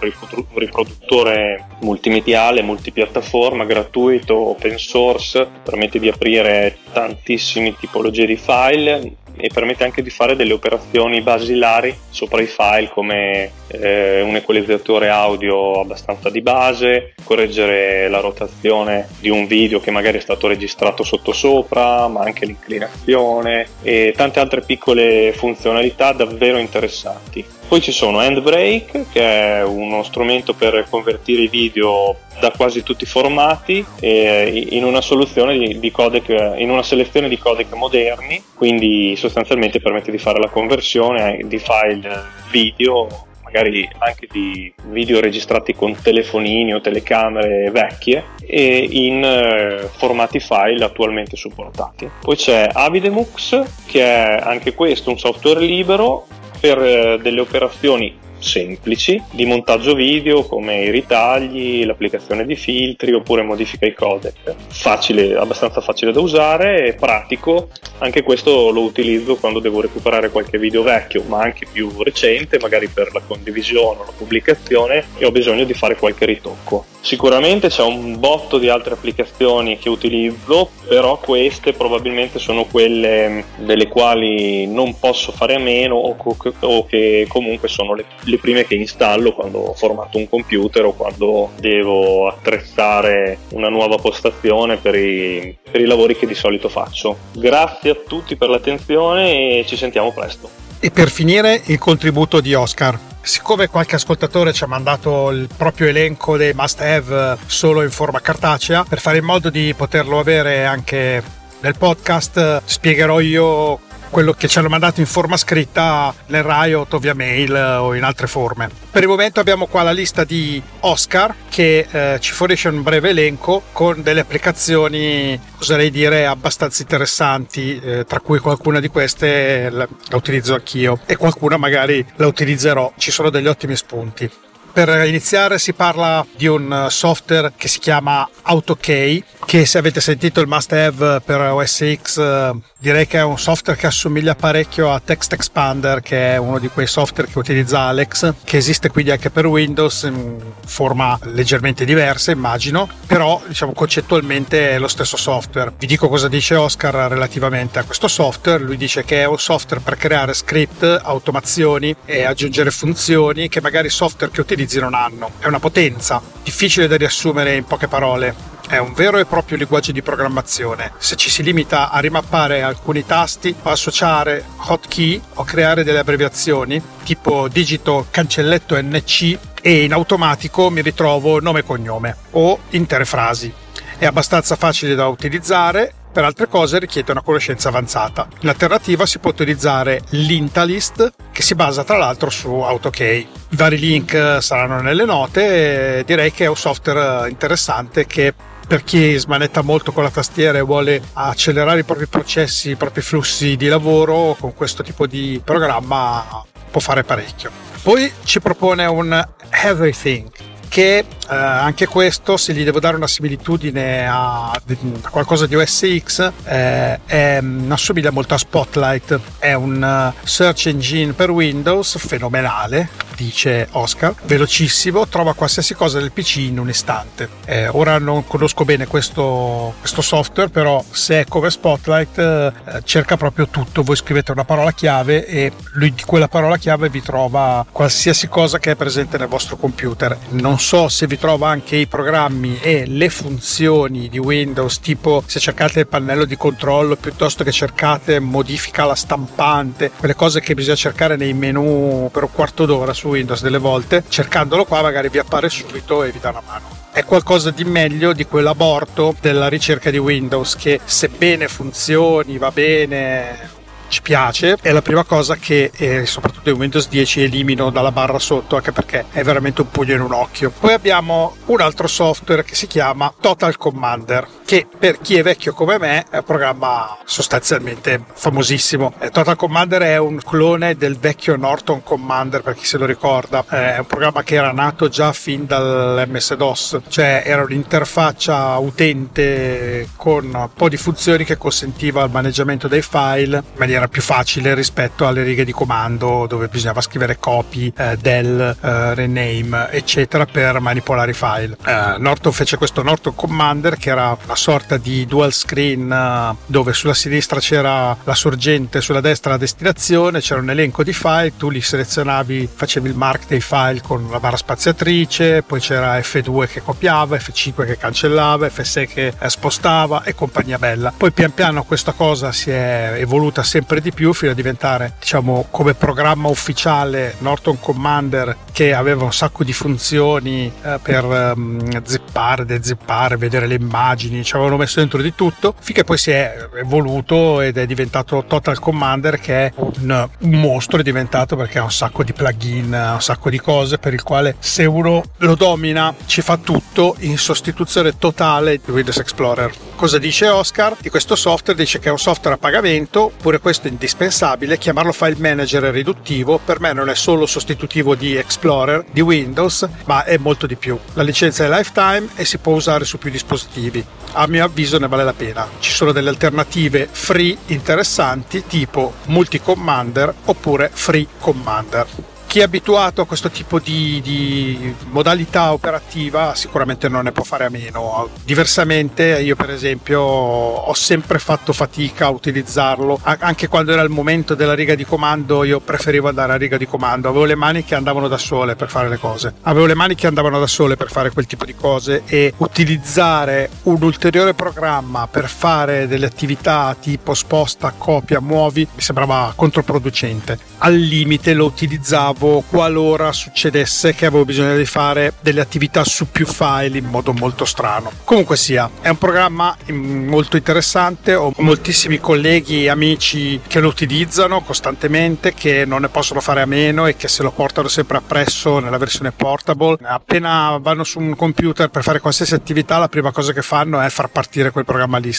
riproduttore multimediale, multipiattaforma, gratuito, open source, permette di aprire tantissime tipologie di file e permette anche di fare delle operazioni basilari sopra i file, come eh, un equalizzatore audio abbastanza di base, correggere la rotazione di un video che magari è stato registrato sottosopra, ma anche l'inclinazione e tante altre piccole funzionalità davvero interessanti. Poi ci sono Handbrake, che è uno strumento per convertire i video da quasi tutti i formati eh, in una soluzione di, di codec, in una selezione di codec moderni, quindi sostanzialmente permette di fare la conversione di file video, magari anche di video registrati con telefonini o telecamere vecchie, e in eh, formati file attualmente supportati. Poi c'è Avidemux, che è anche questo un software libero per eh, delle operazioni semplici di montaggio video, come i ritagli, l'applicazione di filtri oppure modifica ai codec. Facile, abbastanza facile da usare e pratico. Anche questo lo utilizzo quando devo recuperare qualche video vecchio ma anche più recente, magari per la condivisione o la pubblicazione, e ho bisogno di fare qualche ritocco. Sicuramente c'è un botto di altre applicazioni che utilizzo, però queste probabilmente sono quelle delle quali non posso fare a meno o, co- o che comunque sono le, le prime che installo quando ho formato un computer o quando devo attrezzare una nuova postazione per i, per i lavori che di solito faccio. Grazie a tutti per l'attenzione e ci sentiamo presto. E per finire il contributo di Oscar. Siccome qualche ascoltatore ci ha mandato il proprio elenco dei must have solo in forma cartacea, per fare in modo di poterlo avere anche nel podcast spiegherò io quello che ci hanno mandato in forma scritta nel Riot o via mail o in altre forme. Per il momento abbiamo qua la lista di Oscar che eh, ci fornisce un breve elenco con delle applicazioni, oserei dire, abbastanza interessanti, eh, tra cui qualcuna di queste la, la utilizzo anch'io e qualcuna magari la utilizzerò. Ci sono degli ottimi spunti. Per iniziare si parla di un software che si chiama AutoKey, che se avete sentito il must have per O S X, direi che è un software che assomiglia parecchio a Text Expander, che è uno di quei software che utilizza Alex, che esiste quindi anche per Windows in forma leggermente diversa, immagino, però diciamo concettualmente è lo stesso software. Vi dico cosa dice Oscar relativamente a questo software. Lui dice che è un software per creare script, automazioni e aggiungere funzioni che magari software che utilizzi non hanno. È una potenza difficile da riassumere in poche parole. È un vero e proprio linguaggio di programmazione. Se ci si limita a rimappare alcuni tasti, o associare hotkey o creare delle abbreviazioni, tipo digito cancelletto N C, e in automatico mi ritrovo nome e cognome o intere frasi. È abbastanza facile da utilizzare. Per altre cose richiede una conoscenza avanzata. In alternativa si può utilizzare l'Intalist, che si basa tra l'altro su AutoKey. I vari link saranno nelle note e direi che è un software interessante che, per chi smanetta molto con la tastiera e vuole accelerare i propri processi, i propri flussi di lavoro, con questo tipo di programma può fare parecchio. Poi ci propone un Everything, che eh, anche questo, se gli devo dare una similitudine a, a qualcosa di O S X, eh, è, assomiglia molto a Spotlight. È un search engine per Windows fenomenale, dice Oscar, velocissimo, trova qualsiasi cosa del P C in un istante. Eh, ora non conosco bene questo, questo software, però se è come Spotlight eh, cerca proprio tutto. Voi scrivete una parola chiave e lui di quella parola chiave vi trova qualsiasi cosa che è presente nel vostro computer. Non so se vi trova anche i programmi e le funzioni di Windows, tipo se cercate il pannello di controllo piuttosto che cercate modifica alla stampante, quelle cose che bisogna cercare nei menu per un quarto d'ora su Windows delle volte. Cercandolo qua magari vi appare subito e vi dà una mano. È qualcosa di meglio di quell'aborto della ricerca di Windows che, sebbene funzioni, va bene, ci piace, è la prima cosa che eh, soprattutto in Windows dieci elimino dalla barra sotto, anche perché è veramente un pugno in un occhio. Poi abbiamo un altro software che si chiama Total Commander, che per chi è vecchio come me è un programma sostanzialmente famosissimo. eh, Total Commander è un clone del vecchio Norton Commander, per chi se lo ricorda. Eh, è un programma che era nato già fin dall'emme esse dos, cioè era un'interfaccia utente con un po' di funzioni che consentiva il maneggiamento dei file in maniera più facile rispetto alle righe di comando, dove bisognava scrivere copy, eh, del, eh, rename eccetera per manipolare i file. eh, Norton fece questo Norton Commander, che era una sorta di dual screen, eh, dove sulla sinistra c'era la sorgente, sulla destra la destinazione, c'era un elenco di file, tu li selezionavi, facevi il mark dei file con la barra spaziatrice, poi c'era effe due che copiava, effe cinque che cancellava, effe sei che eh, spostava e compagnia bella. Poi pian piano questa cosa si è evoluta sempre di più fino a diventare, diciamo, come programma ufficiale Norton Commander, che aveva un sacco di funzioni eh, per um, zippare, dezippare, vedere le immagini, ci avevano messo dentro di tutto, finché poi si è evoluto ed è diventato Total Commander, che è un, un mostro, è diventato, perché ha un sacco di plugin, un sacco di cose, per il quale se uno lo domina ci fa tutto, in sostituzione totale di Windows Explorer. Cosa dice Oscar di questo software? Dice che è un software a pagamento, pure questo è indispensabile. Chiamarlo file manager è riduttivo, per me non è solo sostitutivo di Explorer, di Windows, ma è molto di più. La licenza è lifetime e si può usare su più dispositivi. A mio avviso ne vale la pena. Ci sono delle alternative free interessanti, tipo multi-commander oppure free commander. Chi è abituato a questo tipo di, di modalità operativa sicuramente non ne può fare a meno. Diversamente io, per esempio, ho sempre fatto fatica a utilizzarlo. Anche quando era il momento della riga di comando, io preferivo andare a riga di comando. Avevo le mani che andavano da sole per fare le cose. Avevo le mani che andavano da sole per fare quel tipo di cose, e utilizzare un ulteriore programma per fare delle attività tipo sposta, copia, muovi, mi sembrava controproducente. Al limite lo utilizzavo qualora succedesse che avevo bisogno di fare delle attività su più file in modo molto strano. Comunque sia, è un programma molto interessante, ho moltissimi colleghi e amici che lo utilizzano costantemente, che non ne possono fare a meno e che se lo portano sempre appresso nella versione portable. Appena vanno su un computer per fare qualsiasi attività, la prima cosa che fanno è far partire quel programma lì.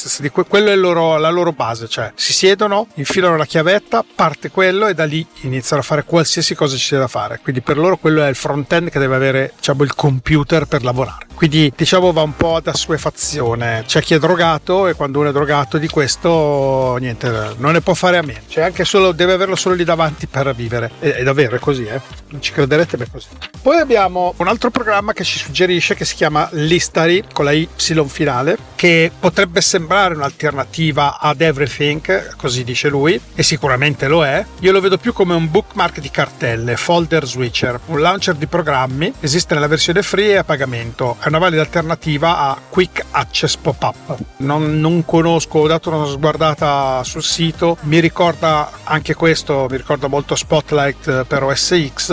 Quello è il loro, la loro base, cioè si siedono, infilano la chiavetta, parte quello e da lì iniziano a fare qualsiasi cosa ci difficile da fare, quindi per loro quello è il front-end che deve avere, diciamo, il computer per lavorare. Quindi, diciamo, va un po' ad assuefazione. C'è chi è drogato e quando uno è drogato di questo, niente, non ne può fare a meno. Cioè, anche solo, deve averlo solo lì davanti per vivere. È, è davvero, è così, eh? Non ci crederete, ma è così. Poi abbiamo un altro programma che ci suggerisce, che si chiama Listary, con la Y finale, che potrebbe sembrare un'alternativa ad Everything, così dice lui, e sicuramente lo è. Io lo vedo più come un bookmark di cartelle, folder switcher, un launcher di programmi. Esiste nella versione free e a pagamento. È una valida alternativa a Quick Access Pop-up. Non, non conosco, ho dato una sguardata sul sito, mi ricorda anche questo, mi ricorda molto Spotlight per O S X.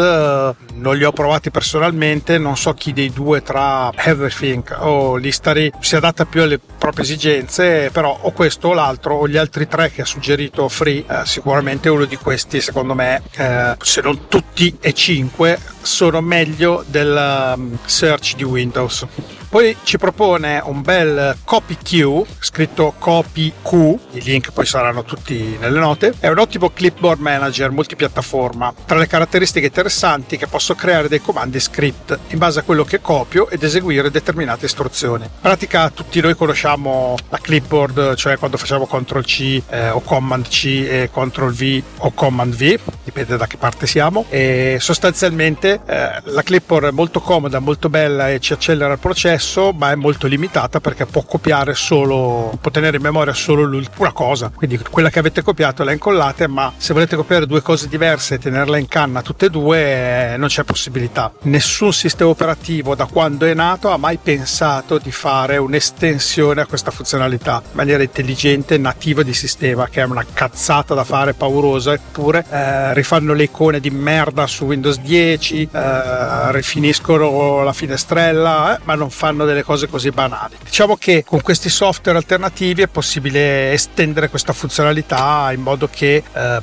Non li ho provati personalmente, non so chi dei due tra Everything o Listary si adatta più alle proprie esigenze, però o questo o l'altro o gli altri tre che ha suggerito Free, eh, sicuramente uno di questi, secondo me, eh, se non tutti e cinque, sono meglio del um, search di Windows. Poi ci propone un bel CopyQ, scritto CopyQ, i link poi saranno tutti nelle note. È un ottimo clipboard manager multipiattaforma, tra le caratteristiche interessanti che posso creare dei comandi script in base a quello che copio ed eseguire determinate istruzioni. In pratica tutti noi conosciamo la clipboard, cioè quando facciamo control C eh, o command C e control V o command V, dipende da che parte siamo, e sostanzialmente eh, la clipboard è molto comoda, molto bella e ci accelera il processo, ma è molto limitata perché può copiare solo, può tenere in memoria solo una cosa, quindi quella che avete copiato la incollate, ma se volete copiare due cose diverse e tenerla in canna tutte e due, eh, non c'è possibilità. Nessun sistema operativo da quando è nato ha mai pensato di fare un'estensione a questa funzionalità in maniera intelligente, nativa di sistema, che è una cazzata da fare, paurosa. Eppure eh, rifanno le icone di merda su Windows dieci, eh, rifiniscono la finestrella, eh, ma non fanno delle cose così banali. Diciamo che con questi software alternativi è possibile estendere questa funzionalità in modo che ehm,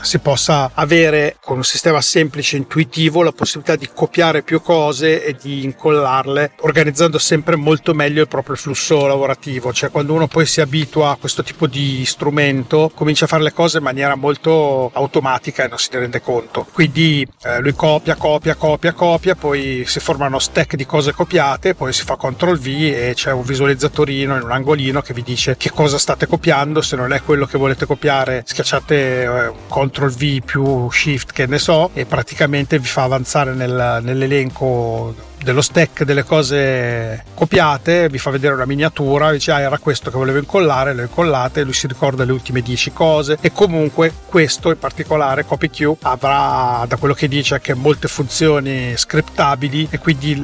si possa avere, con un sistema semplice e intuitivo, la possibilità di copiare più cose e di incollarle, organizzando sempre molto meglio il proprio flusso lavorativo. Cioè, quando uno poi si abitua a questo tipo di strumento, comincia a fare le cose in maniera molto automatica e non se ne rende conto. Quindi eh, lui copia, copia, copia, copia, poi si formano stack di cose copiate, poi si fa control V e c'è un visualizzatorino in un angolino che vi dice che cosa state copiando. Se non è quello che volete copiare, schiacciate eh, un control V più shift, che ne so, e praticamente vi fa avanzare nel, nell'elenco dello stack delle cose copiate, vi fa vedere una miniatura, dice ah, era questo che volevo incollare, lo incollate, lui si ricorda le ultime dieci cose. E comunque questo in particolare CopyQ avrà, da quello che dice, anche molte funzioni scriptabili, e quindi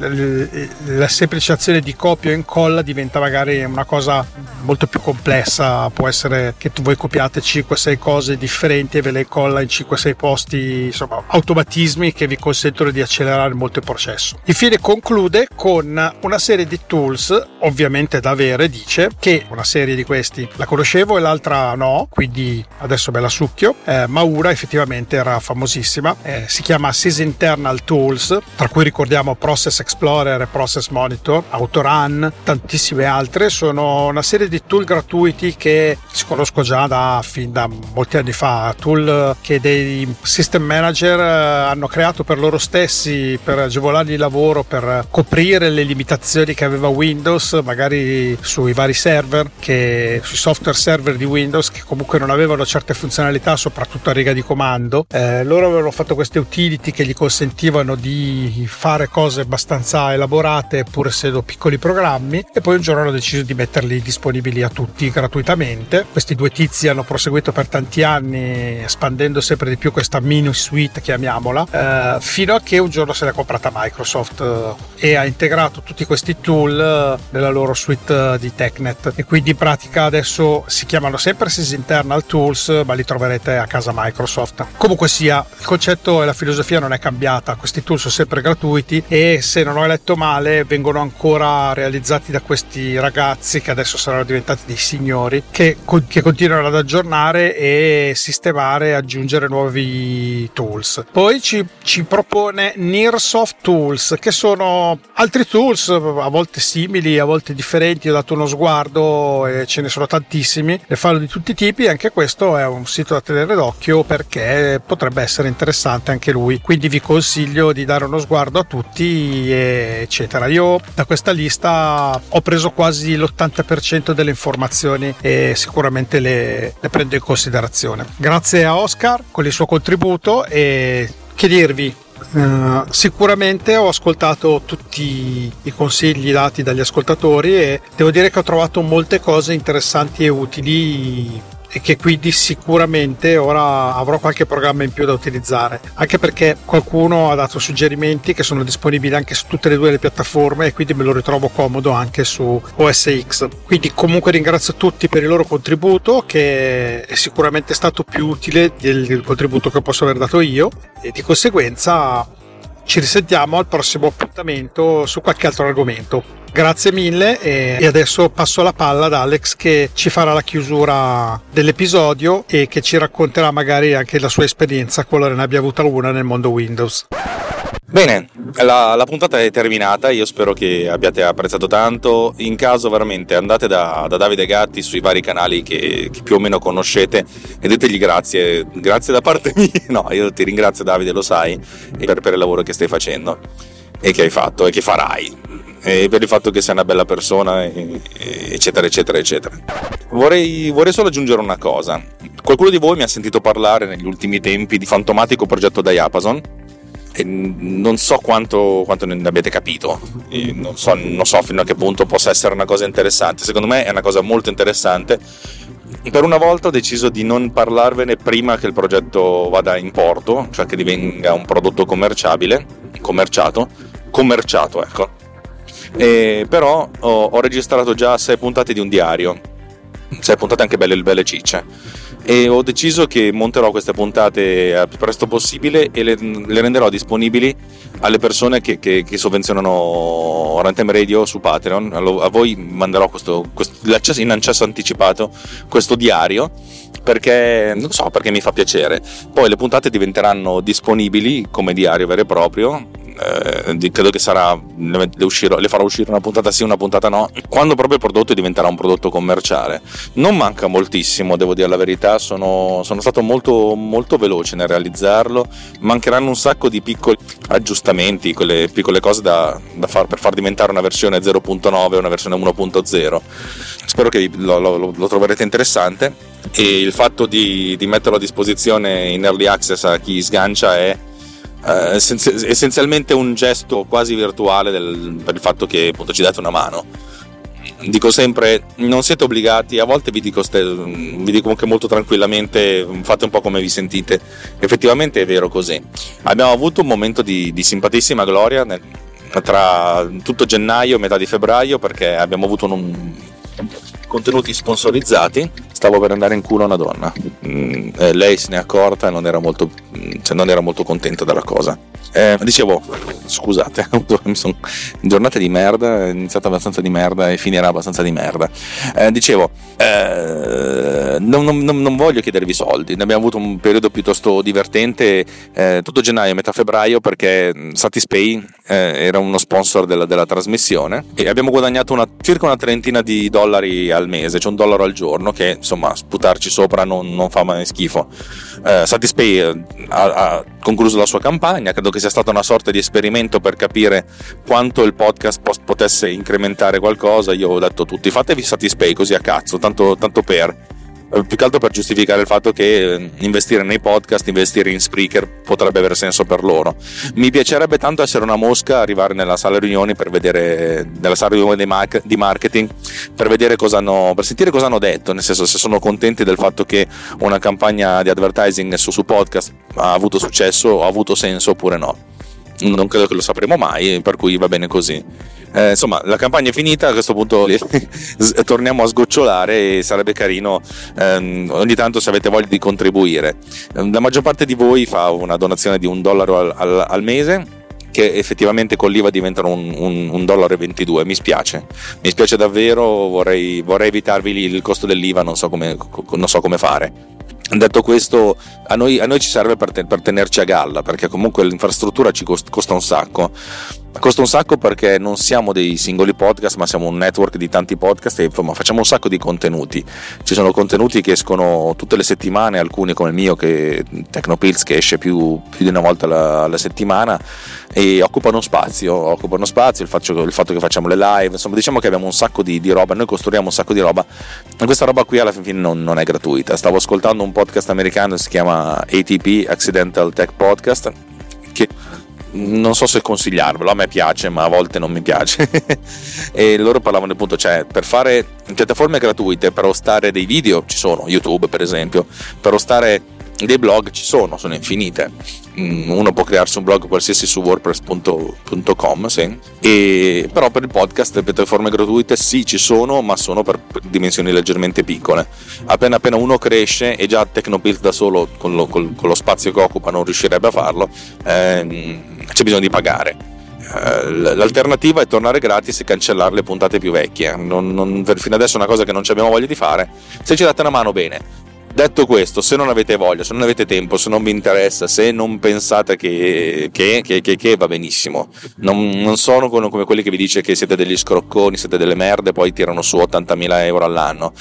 la semplice azione di copia e incolla diventa magari una cosa molto più complessa. Può essere che voi copiate cinque sei cose differenti e ve le incolla in cinque sei posti, insomma automatismi che vi consentono di accelerare molto il processo. Infine conclude con una serie di tools, ovviamente da avere, dice che una serie di questi la conoscevo e l'altra no, quindi adesso me la succhio, eh, ma una effettivamente era famosissima, eh, si chiama Sysinternals Tools, tra cui ricordiamo Process Explorer e Process Monitor, Autorun, tantissime altre. Sono una serie di tool gratuiti che si conosco già da, fin da molti anni fa, tool che dei system manager hanno creato per loro stessi per agevolargli il lavoro, per coprire le limitazioni che aveva Windows magari sui vari server, che sui software server di Windows, che comunque non avevano certe funzionalità, soprattutto a riga di comando. Eh, loro avevano fatto queste utility che gli consentivano di fare cose abbastanza elaborate pur essendo piccoli programmi, e poi un giorno hanno deciso di metterli disponibili a tutti gratuitamente. Questi due tizi hanno proseguito per tanti anni espandendo sempre di più questa mini suite, chiamiamola, eh, fino a che un giorno se l'ha comprata Microsoft e ha integrato tutti questi tool nella loro suite di TechNet, e quindi in pratica adesso si chiamano sempre Sysinternals Tools, ma li troverete a casa Microsoft. Comunque sia, il concetto e la filosofia non è cambiata, questi tool sono sempre gratuiti e, se non ho letto male, vengono ancora realizzati da questi ragazzi che adesso saranno diventati dei signori, che, che continuano ad aggiornare e sistemare e aggiungere nuovi tools. Poi ci, ci propone Nearsoft Tools, che sono sono altri tools, a volte simili, a volte differenti. Ho dato uno sguardo e ce ne sono tantissimi, ne fanno di tutti i tipi. Anche questo è un sito da tenere d'occhio perché potrebbe essere interessante anche lui, quindi vi consiglio di dare uno sguardo a tutti, eccetera. Io da questa lista ho preso quasi l'ottanta per cento delle informazioni e sicuramente le, le prendo in considerazione. Grazie a Oscar con il suo contributo, e che dirvi, Uh, sicuramente ho ascoltato tutti i consigli dati dagli ascoltatori e devo dire che ho trovato molte cose interessanti e utili, e che quindi sicuramente ora avrò qualche programma in più da utilizzare, anche perché qualcuno ha dato suggerimenti che sono disponibili anche su tutte e due le piattaforme, e quindi me lo ritrovo comodo anche su O S X. Quindi comunque ringrazio tutti per il loro contributo, che è sicuramente stato più utile del contributo che posso aver dato io, e di conseguenza ci risentiamo al prossimo appuntamento su qualche altro argomento. Grazie mille, e adesso passo la palla ad Alex, che ci farà la chiusura dell'episodio e che ci racconterà magari anche la sua esperienza, qualora ne abbia avuta una, nel mondo Windows. Bene, la, la puntata è terminata, io spero che abbiate apprezzato tanto. In caso veramente andate da, da Davide Gatti sui vari canali che, che più o meno conoscete e detegli grazie, grazie da parte mia. No, io ti ringrazio Davide, lo sai, per, per il lavoro che stai facendo e che hai fatto e che farai, e per il fatto che sei una bella persona, eccetera eccetera eccetera. Vorrei, vorrei solo aggiungere una cosa. Qualcuno di voi mi ha sentito parlare negli ultimi tempi di fantomatico progetto da Iapason, e non so quanto, quanto ne abbiate capito, e non, so, non so fino a che punto possa essere una cosa interessante. Secondo me è una cosa molto interessante. Per una volta ho deciso di non parlarvene prima che il progetto vada in porto, cioè che divenga un prodotto commerciabile, commerciato, commerciato ecco. Eh, però ho, ho registrato già sei puntate di un diario, sei puntate anche belle belle cicce, e ho deciso che monterò queste puntate al più presto possibile e le, le renderò disponibili alle persone che, che, che sovvenzionano Runtime Radio su Patreon. A voi manderò questo, questo, in accesso anticipato questo diario, perché non so, perché mi fa piacere. Poi le puntate diventeranno disponibili come diario vero e proprio. Eh, credo che sarà, le, uscirò, le farò uscire una puntata sì, una puntata no, quando proprio il prodotto diventerà un prodotto commerciale. Non manca moltissimo, devo dire la verità, sono, sono stato molto molto veloce nel realizzarlo. Mancheranno un sacco di piccoli aggiustamenti, quelle piccole cose da, da far per far diventare una versione zero punto nove, una versione uno punto zero. Spero che lo, lo, lo troverete interessante, e il fatto di, di metterlo a disposizione in early access a chi sgancia è Uh, essenzialmente un gesto quasi virtuale del, per il fatto che appunto ci date una mano. Dico sempre, non siete obbligati, a volte vi dico, ste, vi dico anche molto tranquillamente, fate un po' come vi sentite. Effettivamente è vero così. Abbiamo avuto un momento di, di simpatissima gloria nel, tra tutto gennaio e metà di febbraio, perché abbiamo avuto un, un contenuti sponsorizzati. Stavo per andare in culo a una donna, mm, eh, lei se n'è accorta e non era molto, cioè non era molto contenta della cosa. Eh, dicevo, scusate, mi sono giornate di merda, è iniziata abbastanza di merda e finirà abbastanza di merda. Eh, dicevo, eh, non, non, non voglio chiedervi soldi, ne abbiamo avuto un periodo piuttosto divertente, eh, tutto gennaio e metà febbraio, perché Satispay eh, era uno sponsor della, della trasmissione, e abbiamo guadagnato una, circa una trentina di dollari al mese, cioè un dollaro al giorno, che insomma sputarci sopra non, non fa mai schifo. eh, Satispay ha, ha concluso la sua campagna, credo che sia stata una sorta di esperimento per capire quanto il podcast post- potesse incrementare qualcosa. Io ho detto a tutti, fatevi Satispay così a cazzo, tanto, tanto per più che altro per giustificare il fatto che investire nei podcast, investire in Spreaker potrebbe avere senso per loro. Mi piacerebbe tanto essere una mosca, arrivare nella sala riunioni per vedere, nella sala riunioni di marketing, per vedere cosa hanno, per sentire cosa hanno detto, nel senso se sono contenti del fatto che una campagna di advertising su, su podcast ha avuto successo, ha avuto senso oppure no. Non credo che lo sapremo mai, per cui va bene così. Eh, insomma, la campagna è finita, a questo punto torniamo a sgocciolare, e sarebbe carino ehm, ogni tanto, se avete voglia di contribuire. La maggior parte di voi fa una donazione di un dollaro al, al, al mese, che effettivamente con l'I V A diventano un, un, un dollaro e ventidue. Mi spiace, mi spiace davvero, vorrei, vorrei evitarvi il costo dell'I V A, non so come, non so come fare. Detto questo, a noi, a noi ci serve per, te, per tenerci a galla, perché comunque l'infrastruttura ci costa un sacco. Costa un sacco perché non siamo dei singoli podcast, ma siamo un network di tanti podcast e insomma facciamo un sacco di contenuti. Ci sono contenuti che escono tutte le settimane, alcuni come il mio, che TechnoPills, che esce più, più di una volta alla, alla settimana, e occupano spazio, occupano spazio, il, faccio, il fatto che facciamo le live, insomma diciamo che abbiamo un sacco di, di roba, noi costruiamo un sacco di roba, e questa roba qui alla fine non, non è gratuita. Stavo ascoltando un podcast americano, si chiama A T P, Accidental Tech Podcast, che... non so se consigliarvelo, a me piace ma a volte non mi piace e loro parlavano appunto, cioè per fare piattaforme gratuite, per hostare dei video ci sono, YouTube per esempio, per hostare dei blog ci sono, sono infinite. Uno può crearsi un blog qualsiasi su wordpress punto com, sì. E però per il podcast le piattaforme gratuite sì ci sono, ma sono per dimensioni leggermente piccole. Appena appena uno cresce, e già Tecnopills da solo con lo, con lo spazio che occupa non riuscirebbe a farlo, ehm, c'è bisogno di pagare. L'alternativa è tornare gratis e cancellare le puntate più vecchie. Non, non, fino adesso è una cosa che non ci abbiamo voglia di fare. Se ci date una mano, bene. Detto questo, se non avete voglia, se non avete tempo, se non vi interessa, se non pensate che, che, che, che, che va benissimo, non, non sono come quelli che vi dice che siete degli scrocconi, siete delle merde, poi tirano su ottantamila euro all'anno.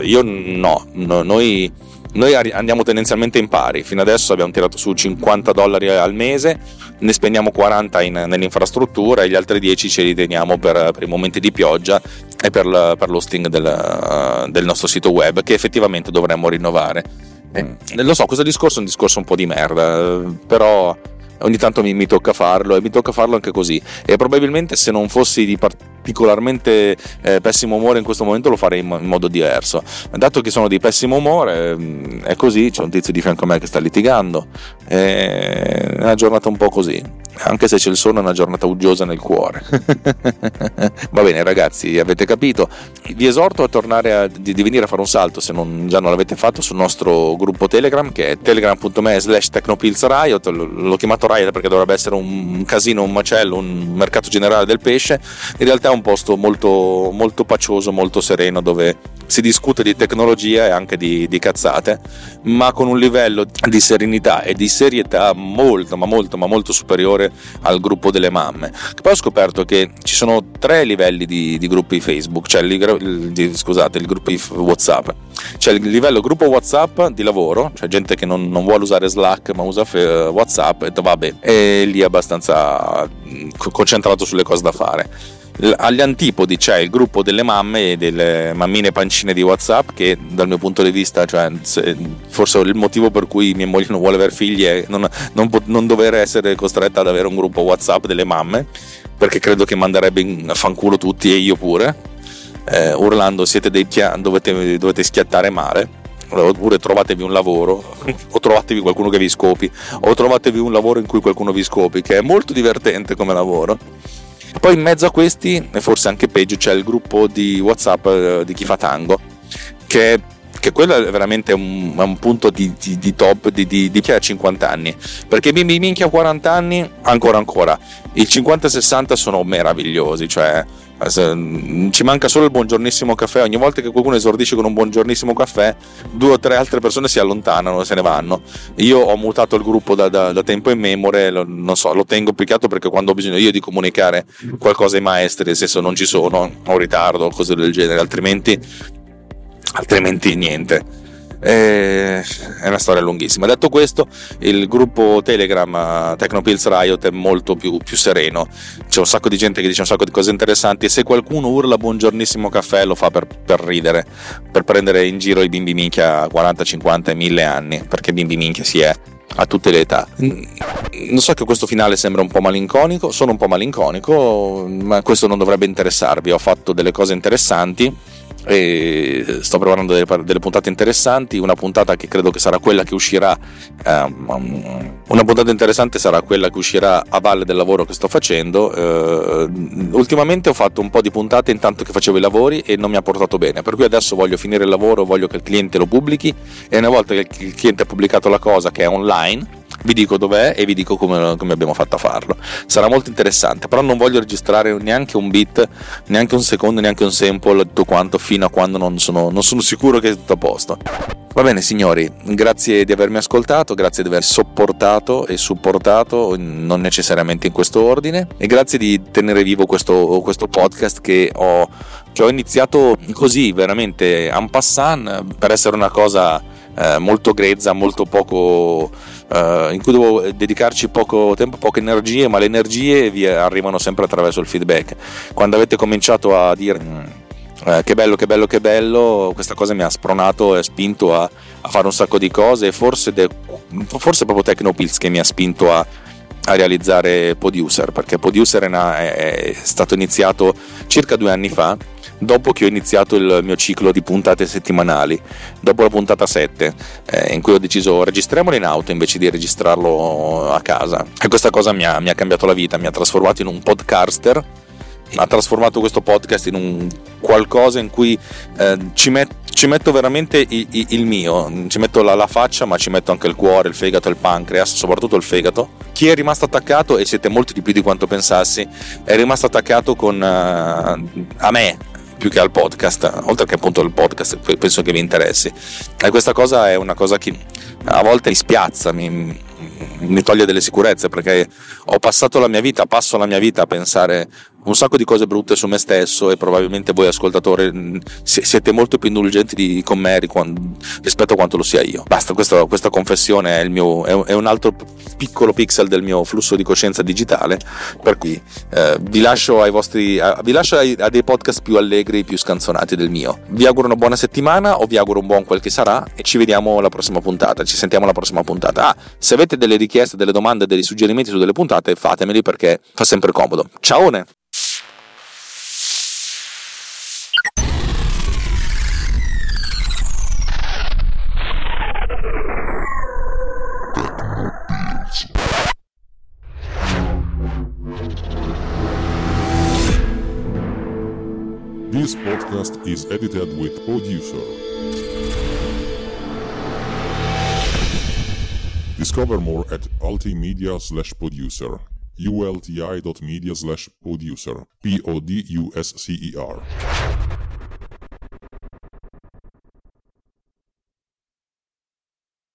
Io no, no noi, noi andiamo tendenzialmente in pari. Fino adesso abbiamo tirato su cinquanta dollari al mese, ne spendiamo quaranta in, nell'infrastruttura e gli altri dieci ce li teniamo per, per i momenti di pioggia e per, la, per l'hosting del, del nostro sito web, che effettivamente dovremmo rinnovare. Eh, lo so, questo discorso è un discorso un po' di merda, però ogni tanto mi, mi tocca farlo, e mi tocca farlo anche così, e probabilmente se non fossi di particolarmente eh, pessimo umore in questo momento lo farei in, in modo diverso. Dato che sono di pessimo umore, eh, è così. C'è un tizio di fianco a me che sta litigando, eh, è una giornata un po' così, anche se c'è il sonno è una giornata uggiosa nel cuore va bene ragazzi, avete capito, vi esorto a tornare a, di, di venire a fare un salto, se non, già non l'avete fatto, sul nostro gruppo Telegram, che è telegram punto me slash tecnopills riot. L'ho chiamato Riot perché dovrebbe essere un casino, un macello, un mercato generale del pesce. In realtà è un posto molto, molto pacioso, molto sereno, dove si discute di tecnologia e anche di, di cazzate, ma con un livello di serenità e di serietà molto ma molto ma molto superiore al gruppo delle mamme. Poi ho scoperto che ci sono tre livelli di, di gruppi Facebook, cioè il, di, scusate, il gruppo WhatsApp. C'è il livello gruppo WhatsApp di lavoro, cioè gente che non, non vuole usare Slack ma usa fe, WhatsApp, e vabbè, è lì abbastanza concentrato sulle cose da fare. Agli antipodi c'è il gruppo delle mamme e delle mammine pancine di WhatsApp, che dal mio punto di vista, cioè, forse il motivo per cui mia moglie non vuole avere figli è non, non, non dover essere costretta ad avere un gruppo WhatsApp delle mamme, perché credo che manderebbe a fanculo tutti, e io pure, eh, urlando siete dei pia- dovete, dovete schiattare male, oppure trovatevi un lavoro, o trovatevi qualcuno che vi scopi, o trovatevi un lavoro in cui qualcuno vi scopi, che è molto divertente come lavoro. Poi in mezzo a questi, e forse anche peggio, c'è il gruppo di WhatsApp di chi fa tango, che, che quello è veramente un, un punto di, di, di top di, di, di chi ha cinquanta anni, perché bimbi minchia quaranta anni ancora ancora, il cinquanta e sessanta sono meravigliosi, cioè ci manca solo il buongiornissimo caffè. Ogni volta che qualcuno esordisce con un buongiornissimo caffè, due o tre altre persone si allontanano e se ne vanno. Io ho mutato il gruppo da, da, da tempo in memoria, lo, non so, lo tengo piccato perché quando ho bisogno io di comunicare qualcosa ai maestri, se non ci sono, ho ritardo o cose del genere, altrimenti altrimenti niente. Eh, è una storia lunghissima. Detto questo, il gruppo Telegram Tecnopills Riot è molto più, più sereno, c'è un sacco di gente che dice un sacco di cose interessanti, e se qualcuno urla buongiornissimo caffè lo fa per, per ridere, per prendere in giro i bimbi minchia quaranta, cinquanta e mille anni, perché bimbi minchia si è a tutte le età. Non so, che questo finale sembra un po' malinconico, sono un po' malinconico, ma questo non dovrebbe interessarvi. Ho fatto delle cose interessanti e sto preparando delle, delle puntate interessanti. Una puntata che credo che sarà quella che uscirà um, una puntata interessante sarà quella che uscirà a valle del lavoro che sto facendo. Uh, ultimamente ho fatto un po' di puntate intanto che facevo i lavori e non mi ha portato bene, per cui adesso voglio finire il lavoro, voglio che il cliente lo pubblichi, e una volta che il cliente ha pubblicato la cosa, che è online, vi dico dov'è e vi dico come, come abbiamo fatto a farlo. Sarà molto interessante, però non voglio registrare neanche un bit, neanche un secondo, neanche un sample, tutto quanto, fino a quando non sono, non sono sicuro che è tutto a posto. Va bene signori, grazie di avermi ascoltato, grazie di aver sopportato e supportato, non necessariamente in questo ordine, e grazie di tenere vivo questo, questo podcast che ho, che ho iniziato così veramente en passant, per essere una cosa eh, molto grezza, molto poco eh, in cui devo dedicarci poco tempo, poche energie, ma le energie vi arrivano sempre attraverso il feedback. Quando avete cominciato a dire Eh, che bello, che bello, che bello, questa cosa mi ha spronato e spinto a, a fare un sacco di cose, e forse, de, forse proprio TechnoPills che mi ha spinto a, a realizzare Producer, perché Producer è, una, è stato iniziato circa due anni fa, dopo che ho iniziato il mio ciclo di puntate settimanali, dopo la puntata sette, eh, in cui ho deciso registriamolo in auto invece di registrarlo a casa, e questa cosa mi ha, mi ha cambiato la vita, mi ha trasformato in un podcaster, ha trasformato questo podcast in un qualcosa in cui eh, ci, met- ci metto veramente i- i- il mio, ci metto la-, la faccia, ma ci metto anche il cuore, il fegato, il pancreas, soprattutto il fegato. Chi è rimasto attaccato, e siete molti di più di quanto pensassi, è rimasto attaccato con uh, a me più che al podcast, oltre che appunto al podcast penso che vi interessi, e questa cosa è una cosa che a volte mi spiazza, mi, mi toglie delle sicurezze, perché ho passato la mia vita, passo la mia vita a pensare un sacco di cose brutte su me stesso, e probabilmente voi ascoltatori siete molto più indulgenti di, con me rispetto a quanto lo sia io. Basta, questa, questa confessione è, il mio, è un altro piccolo pixel del mio flusso di coscienza digitale, per cui eh, vi lascio ai vostri a, vi lascio ai, a dei podcast più allegri, più scanzonati del mio. Vi auguro una buona settimana, o vi auguro un buon quel che sarà, e ci vediamo la prossima puntata, ci sentiamo la prossima puntata. Ah, se avete delle richieste, delle domande, dei suggerimenti su delle puntate, fatemeli, perché fa sempre comodo. Ciaone! This podcast is edited with Producer. Discover more at ultimedia slash producer, ulti.media slash producer, P O D U S C E R.